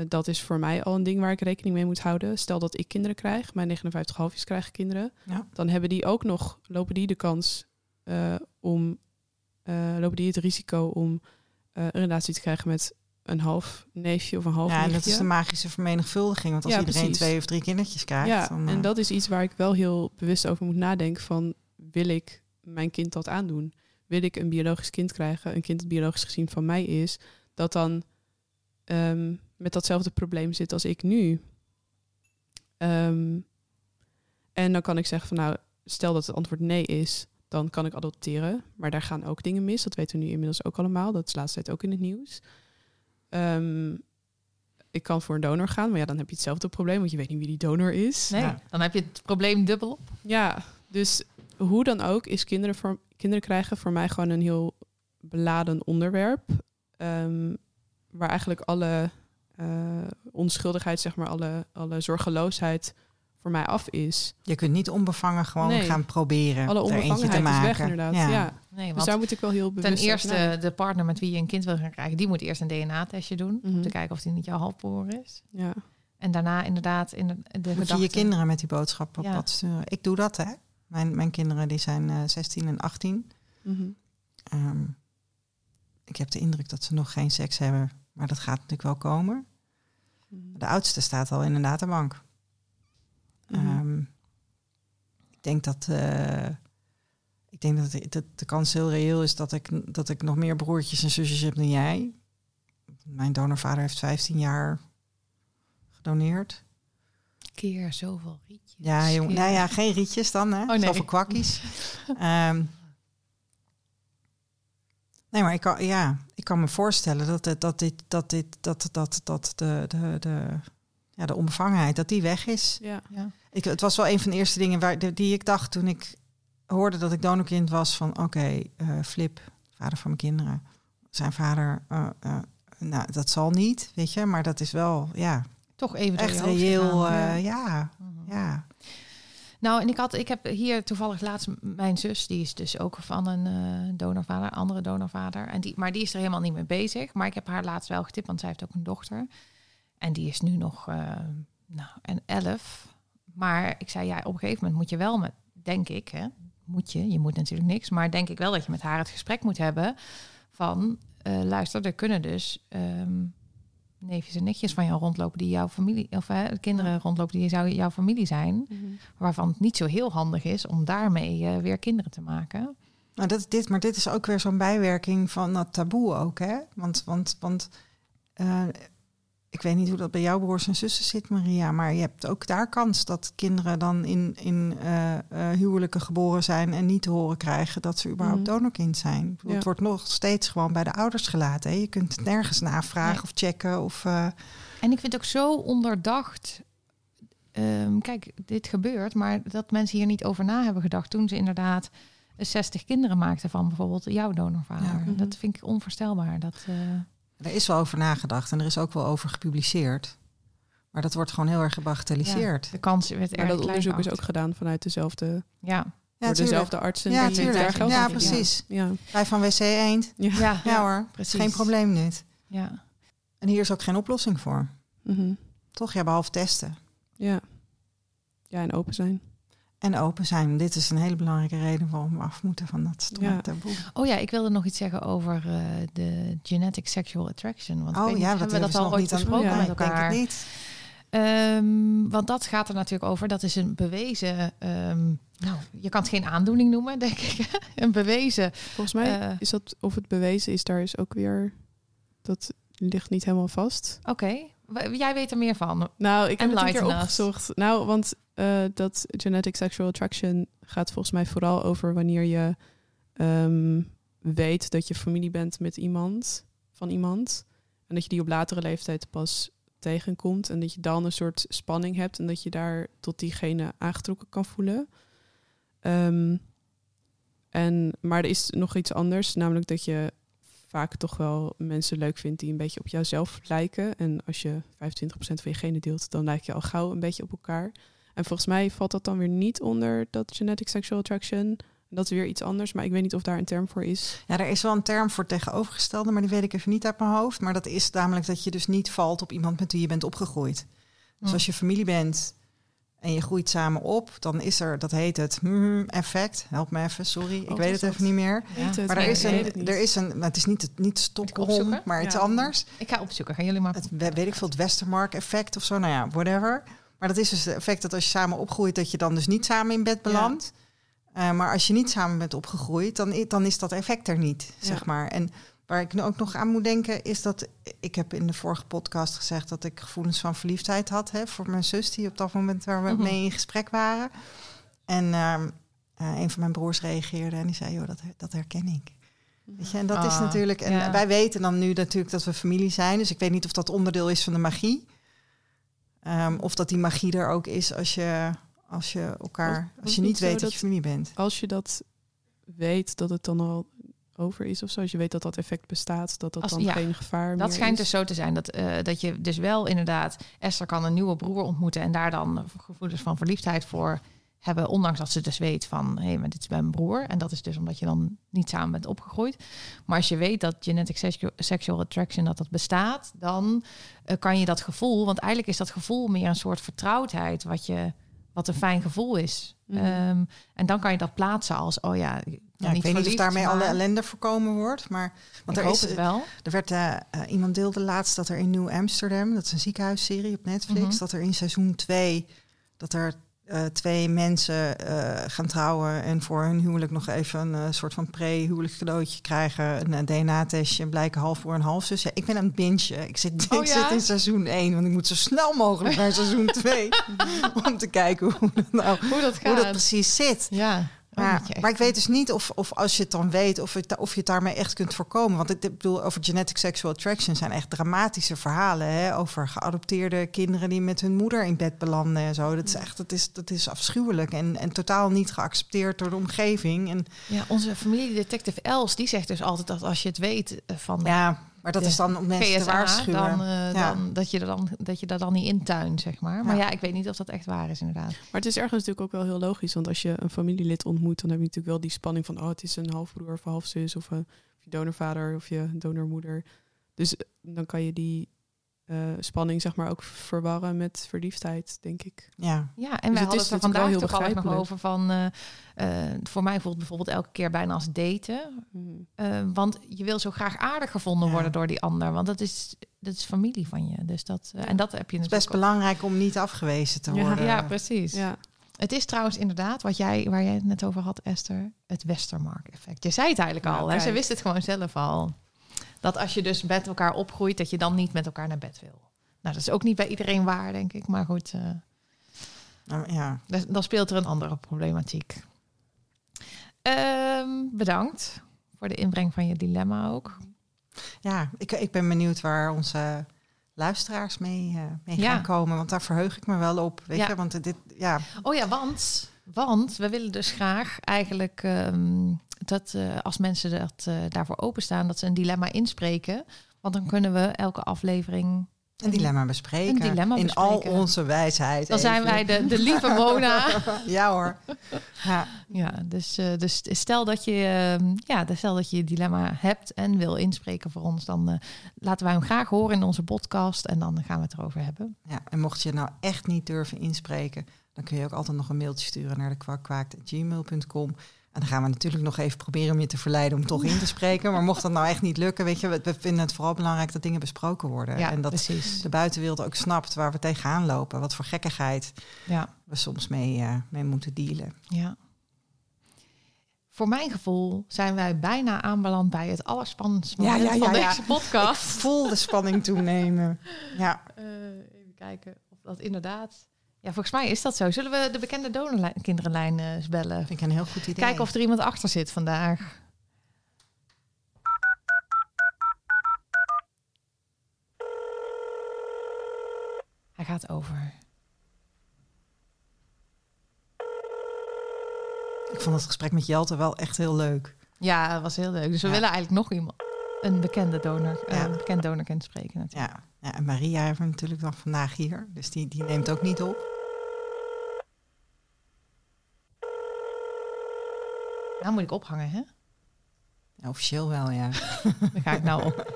dat is voor mij al een ding waar ik rekening mee moet houden. Stel dat ik kinderen krijg. Mijn negenenvijftig halfjes krijgen kinderen. Ja. Dan hebben die ook nog, lopen die de kans uh, om... Uh, lopen die het risico om uh, een relatie te krijgen met een half neefje of een half neefje. Ja, en dat is de magische vermenigvuldiging. Want als ja, iedereen precies. twee of drie kindertjes krijgt... Ja, dan, uh... en dat is iets waar ik wel heel bewust over moet nadenken van... wil ik mijn kind dat aandoen? Wil ik een biologisch kind krijgen? Een kind dat biologisch gezien van mij is... dat dan um, met datzelfde probleem zit als ik nu. Um, en dan kan ik zeggen van nou... stel dat het antwoord nee is... dan kan ik adopteren. Maar daar gaan ook dingen mis. Dat weten we nu inmiddels ook allemaal. Dat is de laatste tijd ook in het nieuws. Um, ik kan voor een donor gaan, maar ja, dan heb je hetzelfde probleem, want je weet niet wie die donor is. Nee, ja. Dan heb je het probleem dubbel op. Ja, dus hoe dan ook is kinderen, voor, kinderen krijgen voor mij gewoon een heel beladen onderwerp. Um, waar eigenlijk alle uh, onschuldigheid, zeg maar, alle, alle zorgeloosheid voor mij af is. Je kunt niet onbevangen gewoon nee. gaan proberen alle onbevangenheid te maken. Is weg, inderdaad. Ja. Ja. Nee, want dus daar moet ik wel heel bewust. Ten eerste, zijn. De partner met wie je een kind wil gaan krijgen, die moet eerst een D N A-testje doen. Mm-hmm. Om te kijken of die niet jouw halfbroer is. Ja. En daarna inderdaad in de, de moet gedachte. Je je kinderen met die boodschap op ja. pad sturen. Ik doe dat, hè. Mijn, mijn kinderen die zijn uh, zestien en achttien. Mm-hmm. Um, ik heb de indruk dat ze nog geen seks hebben. Maar dat gaat natuurlijk wel komen. Mm-hmm. De oudste staat al in een databank. Mm-hmm. Um, ik denk dat uh, ik denk dat, dat de kans heel reëel is dat ik dat ik nog meer broertjes en zusjes heb dan jij. Mijn donorvader heeft vijftien jaar gedoneerd. Keer zoveel rietjes. Ja, jong, nou ja, geen rietjes dan, hè? Oh, nee. Zoveel kwakkies. um, nee, maar ik kan, ja, ik kan me voorstellen dat dit, dat dit, dat dit, dat dat dat de de, de ja, de onbevangenheid, dat die weg is. Ja. Ja. Ik, het was wel een van de eerste dingen waar de, die ik dacht toen ik hoorde dat ik donorkind was. Van oké, okay, uh, Flip, vader van mijn kinderen. Zijn vader, uh, uh, nou dat zal niet, weet je. Maar dat is wel, ja. Toch even echt reëel, uh, ja. Ja. Mm-hmm. Ja. Nou, en ik had, ik heb hier toevallig laatst mijn zus, die is dus ook van een uh, donorvader, andere donorvader. En die, maar die is er helemaal niet mee bezig. Maar ik heb haar laatst wel getipt, want zij heeft ook een dochter. En die is nu nog uh, nou, en elf. Maar ik zei, ja, op een gegeven moment moet je wel met, denk ik, hè, moet je, je moet natuurlijk niks. Maar denk ik wel dat je met haar het gesprek moet hebben van, uh, luister, er kunnen dus um, neefjes en nichtjes van jou rondlopen die jouw familie, of uh, kinderen ja. rondlopen die zou jouw familie zijn. Mm-hmm. Waarvan het niet zo heel handig is om daarmee uh, weer kinderen te maken. Nou, dat is dit, maar dit is ook weer zo'n bijwerking van dat taboe ook, hè? Want, want, want... Uh, Ik weet niet hoe dat bij jouw broers en zussen zit, Maria. Maar je hebt ook daar kans dat kinderen dan in, in uh, uh, huwelijken geboren zijn en niet te horen krijgen dat ze überhaupt mm-hmm. donorkind zijn. Ja. Het wordt nog steeds gewoon bij de ouders gelaten. Hè? Je kunt het nergens navragen nee. of checken. Of, uh... En ik vind het ook zo onderdacht. Um, kijk, dit gebeurt, maar dat mensen hier niet over na hebben gedacht toen ze inderdaad zestig kinderen maakten van bijvoorbeeld jouw donorvader. Ja. Mm-hmm. Dat vind ik onvoorstelbaar. Dat... Uh... Er is wel over nagedacht en er is ook wel over gepubliceerd. Maar dat wordt gewoon heel erg gebagatelliseerd. Ja, de kans werd erg. Maar dat onderzoek is ook gedaan vanuit dezelfde... Ja. Door ja, dezelfde artsen. Ja, die daar geld ja precies. Ja. Ja. Wij van W C Eend. Ja, ja. ja hoor, precies. Geen probleem dit. Ja. En hier is ook geen oplossing voor. Mm-hmm. Toch, ja, behalve testen. Ja. Ja, en open zijn. En open zijn. Dit is een hele belangrijke reden waarom we af moeten van dat stomme ja. taboe. Oh ja, ik wilde nog iets zeggen over uh, de genetic sexual attraction. Want oh ik weet ja, niet, hebben we dat al ooit besproken ja, met elkaar? Ik denk het niet. Um, want dat gaat er natuurlijk over. Dat is een bewezen... Um, nou, je kan het geen aandoening noemen, denk ik. Een bewezen... Volgens mij uh, is dat... Of het bewezen is, daar is ook weer... Dat ligt niet helemaal vast. Oké. Okay. Jij weet er meer van. Nou, ik heb het een keer opgezocht. Nou, want uh, dat genetic sexual attraction gaat volgens mij vooral over wanneer je um, weet dat je familie bent met iemand, van iemand. En dat je die op latere leeftijd pas tegenkomt. En dat je dan een soort spanning hebt. En dat je daar tot diegene aangetrokken kan voelen. Um, en, maar er is nog iets anders. Namelijk dat je... vaak toch wel mensen leuk vindt die een beetje op jouzelf lijken. En als je vijfentwintig procent van je genen deelt, dan lijk je al gauw een beetje op elkaar. En volgens mij valt dat dan weer niet onder dat genetic sexual attraction. Dat is weer iets anders, maar ik weet niet of daar een term voor is. Ja, er is wel een term voor tegenovergestelde, maar die weet ik even niet uit mijn hoofd. Maar dat is namelijk dat je dus niet valt op iemand met wie je bent opgegroeid. Dus hm. als je familie bent... en je groeit samen op, dan is er, dat heet het mm, effect. Help me even, sorry, oh, ik weet het even niet meer. Ja. Maar er is een, er is een, het is niet het niet stokrom, maar iets ja. anders. Ik ga opzoeken, gaan jullie maar. Het, weet ik veel, het Westermark effect of zo, nou ja, whatever. Maar dat is dus het effect dat als je samen opgroeit, dat je dan dus niet samen in bed belandt. Ja. Uh, maar als je niet samen bent opgegroeid, dan, dan is dat effect er niet, ja. zeg maar. En waar ik nu ook nog aan moet denken, is dat... ik heb in de vorige podcast gezegd dat ik gevoelens van verliefdheid had... Hè, voor mijn zus, die op dat moment waar we mee in gesprek waren. En uh, Uh, een van mijn broers reageerde en die zei, joh, dat, dat herken ik. Weet je, en dat ah, is natuurlijk... En ja. Wij weten dan nu natuurlijk dat we familie zijn. Dus ik weet niet of dat onderdeel is van de magie. Um, of dat die magie er ook is als je, als je elkaar... Als, als je niet weet dat, dat je familie bent. Als je dat weet, dat het dan al over is of zo. Als je weet dat dat effect bestaat, dat dat als, dan ja, geen gevaar meer is. Dat schijnt dus zo te zijn. Dat, uh, dat je dus wel inderdaad... Esther kan een nieuwe broer ontmoeten en daar dan gevoelens van verliefdheid voor... hebben, ondanks dat ze dus weet van... hé, hey, maar dit is mijn broer. En dat is dus omdat je dan niet samen bent opgegroeid. Maar als je weet dat genetic sexual, sexual attraction... dat dat bestaat, dan uh, kan je dat gevoel... want eigenlijk is dat gevoel meer een soort vertrouwdheid... wat, je, wat een fijn gevoel is. Mm-hmm. Um, en dan kan je dat plaatsen als... oh ja, ik, ja, ik niet weet niet of daarmee maar... alle ellende voorkomen wordt. Maar want ik er hoop is, het wel. Er werd, uh, uh, iemand deelde laatst dat er in New Amsterdam... dat is een ziekenhuisserie op Netflix... Mm-hmm. dat er in seizoen twee... dat er... Uh, twee mensen uh, gaan trouwen en voor hun huwelijk nog even een uh, soort van pre-huwelijk cadeautje krijgen. Een uh, D N A-testje en blijken half broer en half zus. Ja, ik ben aan het bingen. Ik zit, oh, ik ja? zit in seizoen één, want ik moet zo snel mogelijk naar seizoen twee. Om te kijken hoe dat, nou, hoe dat, hoe dat precies zit. Ja. Maar, maar ik weet dus niet of, of als je het dan weet... of, het, of je het daarmee echt kunt voorkomen. Want ik bedoel, over genetic sexual attraction... zijn echt dramatische verhalen. Hè? Over geadopteerde kinderen die met hun moeder in bed belanden en zo. Dat is echt, dat is, dat is afschuwelijk. En, en totaal niet geaccepteerd door de omgeving. En ja, onze familiedetective Els, die zegt dus altijd dat als je het weet van... Ja, maar dat is dan om mensen G S A te waarschuwen. Dan, uh, ja. dan, dat, je er dan, dat je daar dan niet in tuint, zeg maar. Maar ja. ja, ik weet niet of dat echt waar is, inderdaad. Maar het is ergens natuurlijk ook wel heel logisch. Want als je een familielid ontmoet, dan heb je natuurlijk wel die spanning van... oh, het is een halfbroer of halfzus of, uh, of je donorvader of je donormoeder. Dus uh, dan kan je die uh, spanning zeg maar ook verwarren met verliefdheid, denk ik. Ja, ja en dus wij hadden het er vandaag toevallig nog over van... Uh, Uh, voor mij voelt het bijvoorbeeld elke keer bijna als daten. Uh, want je wil zo graag aardig gevonden ja. worden door die ander. Want dat is, dat is familie van je. Dus dat, uh, en dat heb je het is best belangrijk ook. Om niet afgewezen te worden. Ja, ja precies. Ja. Het is trouwens inderdaad, wat jij, waar jij het net over had, Esther... het Westermark effect. Je zei het eigenlijk al. Ja, hè? Ze wist het gewoon zelf al. Dat als je dus met elkaar opgroeit... dat je dan niet met elkaar naar bed wil. Nou, dat is ook niet bij iedereen waar, denk ik. Maar goed, uh, nou, ja. dan, dan speelt er een andere problematiek. Um, bedankt voor de inbreng van je dilemma ook. Ja, ik, ik ben benieuwd waar onze luisteraars mee, uh, mee ja. gaan komen. Want daar verheug ik me wel op. Weet ja. je? Want dit, ja. Oh ja, want, want we willen dus graag eigenlijk... Um, dat uh, als mensen dat, uh, daarvoor openstaan, dat ze een dilemma inspreken. Want dan kunnen we elke aflevering... Een dilemma bespreken. Een dilemma in bespreken. Al onze wijsheid. Dan even. Zijn wij de, de lieve Mona. Ja hoor. Ja, ja dus, dus stel dat je ja, stel dat je een dilemma hebt en wil inspreken voor ons, dan uh, laten wij hem graag horen in onze podcast en dan gaan we het erover hebben. Ja, en mocht je nou echt niet durven inspreken, dan kun je ook altijd nog een mailtje sturen naar de kwak kwaakt apenstaartje gmail punt com. En dan gaan we natuurlijk nog even proberen om je te verleiden om toch in te spreken. Maar mocht dat nou echt niet lukken, weet je, we vinden het vooral belangrijk dat dingen besproken worden. Ja, en dat precies. de buitenwereld ook snapt waar we tegenaan lopen. Wat voor gekkigheid ja. we soms mee, uh, mee moeten dealen. Ja. Voor mijn gevoel zijn wij bijna aanbeland bij het allerspannendste moment ja, ja, ja, van ja, deze ja. podcast. Ik voel de spanning toenemen. Ja. Uh, even kijken of dat inderdaad... Ja, volgens mij is dat zo. Zullen we de bekende donorkinderenlijn uh, bellen? Vind ik een heel goed idee. Kijken of er iemand achter zit vandaag. Hij gaat over. Ik vond het gesprek met Jelte wel echt heel leuk. Ja, dat was heel leuk. Dus we ja. willen eigenlijk nog iemand, een bekende donor, ja. een bekend donorkind spreken natuurlijk. Ja. Ja, en Maria hebben we natuurlijk dan vandaag hier. Dus die, die neemt ook niet op. Nou moet ik ophangen, hè? Ja, officieel wel, ja. Dan ga ik nou op.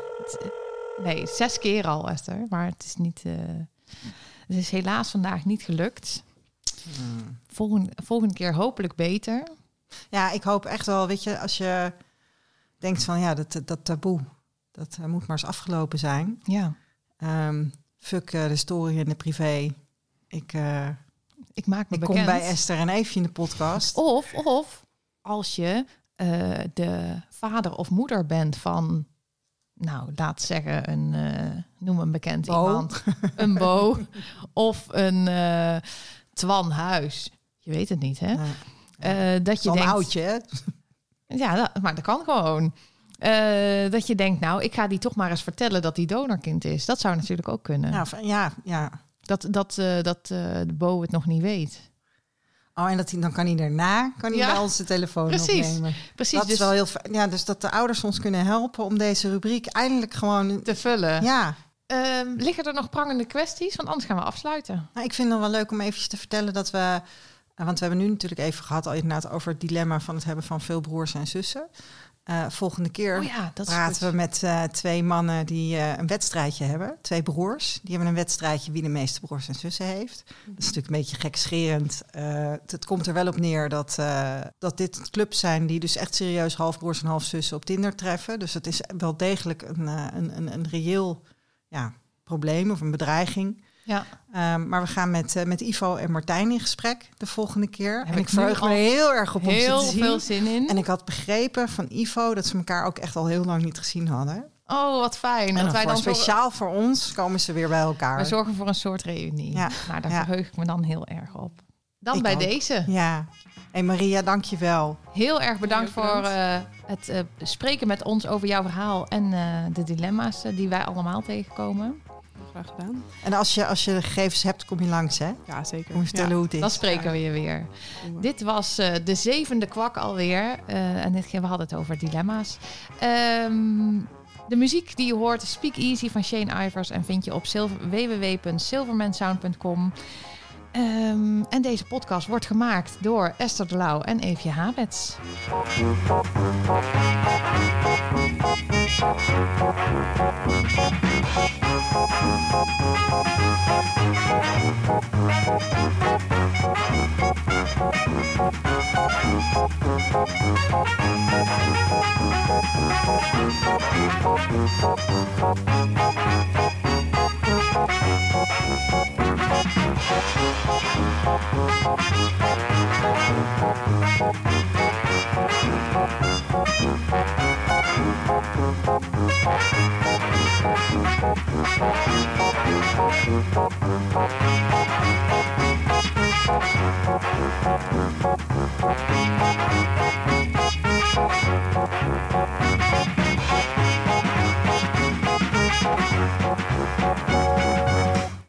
Nee, zes keer al, Esther. Maar het is niet... Uh, het is helaas vandaag niet gelukt. Hmm. Volgende, volgende keer hopelijk beter. Ja, ik hoop echt wel, weet je, als je denkt van, ja, dat, dat taboe... dat uh, moet maar eens afgelopen zijn. Ja. Um, fuck uh, de story en de privé. Ik, uh, ik maak me ik bekend. Kom bij Esther en Eefje in de podcast. Of, of als je uh, de vader of moeder bent van... nou, laat zeggen, een, uh, noem een bekend Bo. Iemand. Een Bo. Of een uh, Twan Huis. Je weet het niet, hè? Ja. Uh, dat je dan denkt, oudje, hè? Ja, dat, maar dat kan gewoon. Uh, dat je denkt, nou, ik ga die toch maar eens vertellen dat die donorkind is. Dat zou natuurlijk ook kunnen. Ja, ja. ja. Dat, dat, uh, dat uh, Bo het nog niet weet. Oh, en dat hij, dan kan hij daarna kan hij ja. bij ons de telefoon Precies. opnemen. Precies. Dat dus, is wel heel ja, dus dat de ouders ons kunnen helpen om deze rubriek eindelijk gewoon te vullen. Ja. Um, liggen er nog prangende kwesties? Want anders gaan we afsluiten. Nou, ik vind het wel leuk om eventjes te vertellen dat we... Want we hebben nu natuurlijk even gehad al inderdaad over het dilemma van het hebben van veel broers en zussen. Uh, volgende keer oh ja, praten goed. we met uh, twee mannen die uh, een wedstrijdje hebben. Twee broers. Die hebben een wedstrijdje wie de meeste broers en zussen heeft. Dat is natuurlijk een beetje gekscherend. Uh, het komt er wel op neer dat, uh, dat dit clubs zijn die dus echt serieus halfbroers en halfzussen op Tinder treffen. Dus dat is wel degelijk een, uh, een, een, een reëel ja, probleem of een bedreiging. Ja. Um, maar we gaan met, uh, met Ivo en Martijn in gesprek de volgende keer. Heb en ik verheug me heel erg op om heel ze te zien. Heel veel zin in. En ik had begrepen van Ivo dat ze elkaar ook echt al heel lang niet gezien hadden. Oh, wat fijn. En dat wij voor, dan speciaal voor... voor ons komen ze weer bij elkaar. We zorgen voor een soort reunie. Ja. Nou, daar ja. verheug ik me dan heel erg op. Dan ik bij ook. deze. Ja. Hey Maria, dank je wel. Heel erg bedankt heel voor uh, het uh, spreken met ons over jouw verhaal en uh, de dilemma's uh, die wij allemaal tegenkomen. Graag gedaan. En als je, als je gegevens hebt, kom je langs, hè? Ja, zeker. Kom je vertellen ja. hoe het is. Dan spreken we je weer. Ja. Dit was uh, de zevende kwak alweer. Uh, en dit keer, we hadden het over dilemma's. Um, de muziek die je hoort, Speak Easy van Shane Ivers. En vind je op silver, w w w punt silvermansound punt com. Um, en deze podcast wordt gemaakt door Esther de Lauw en Eefje Havets. Thank you.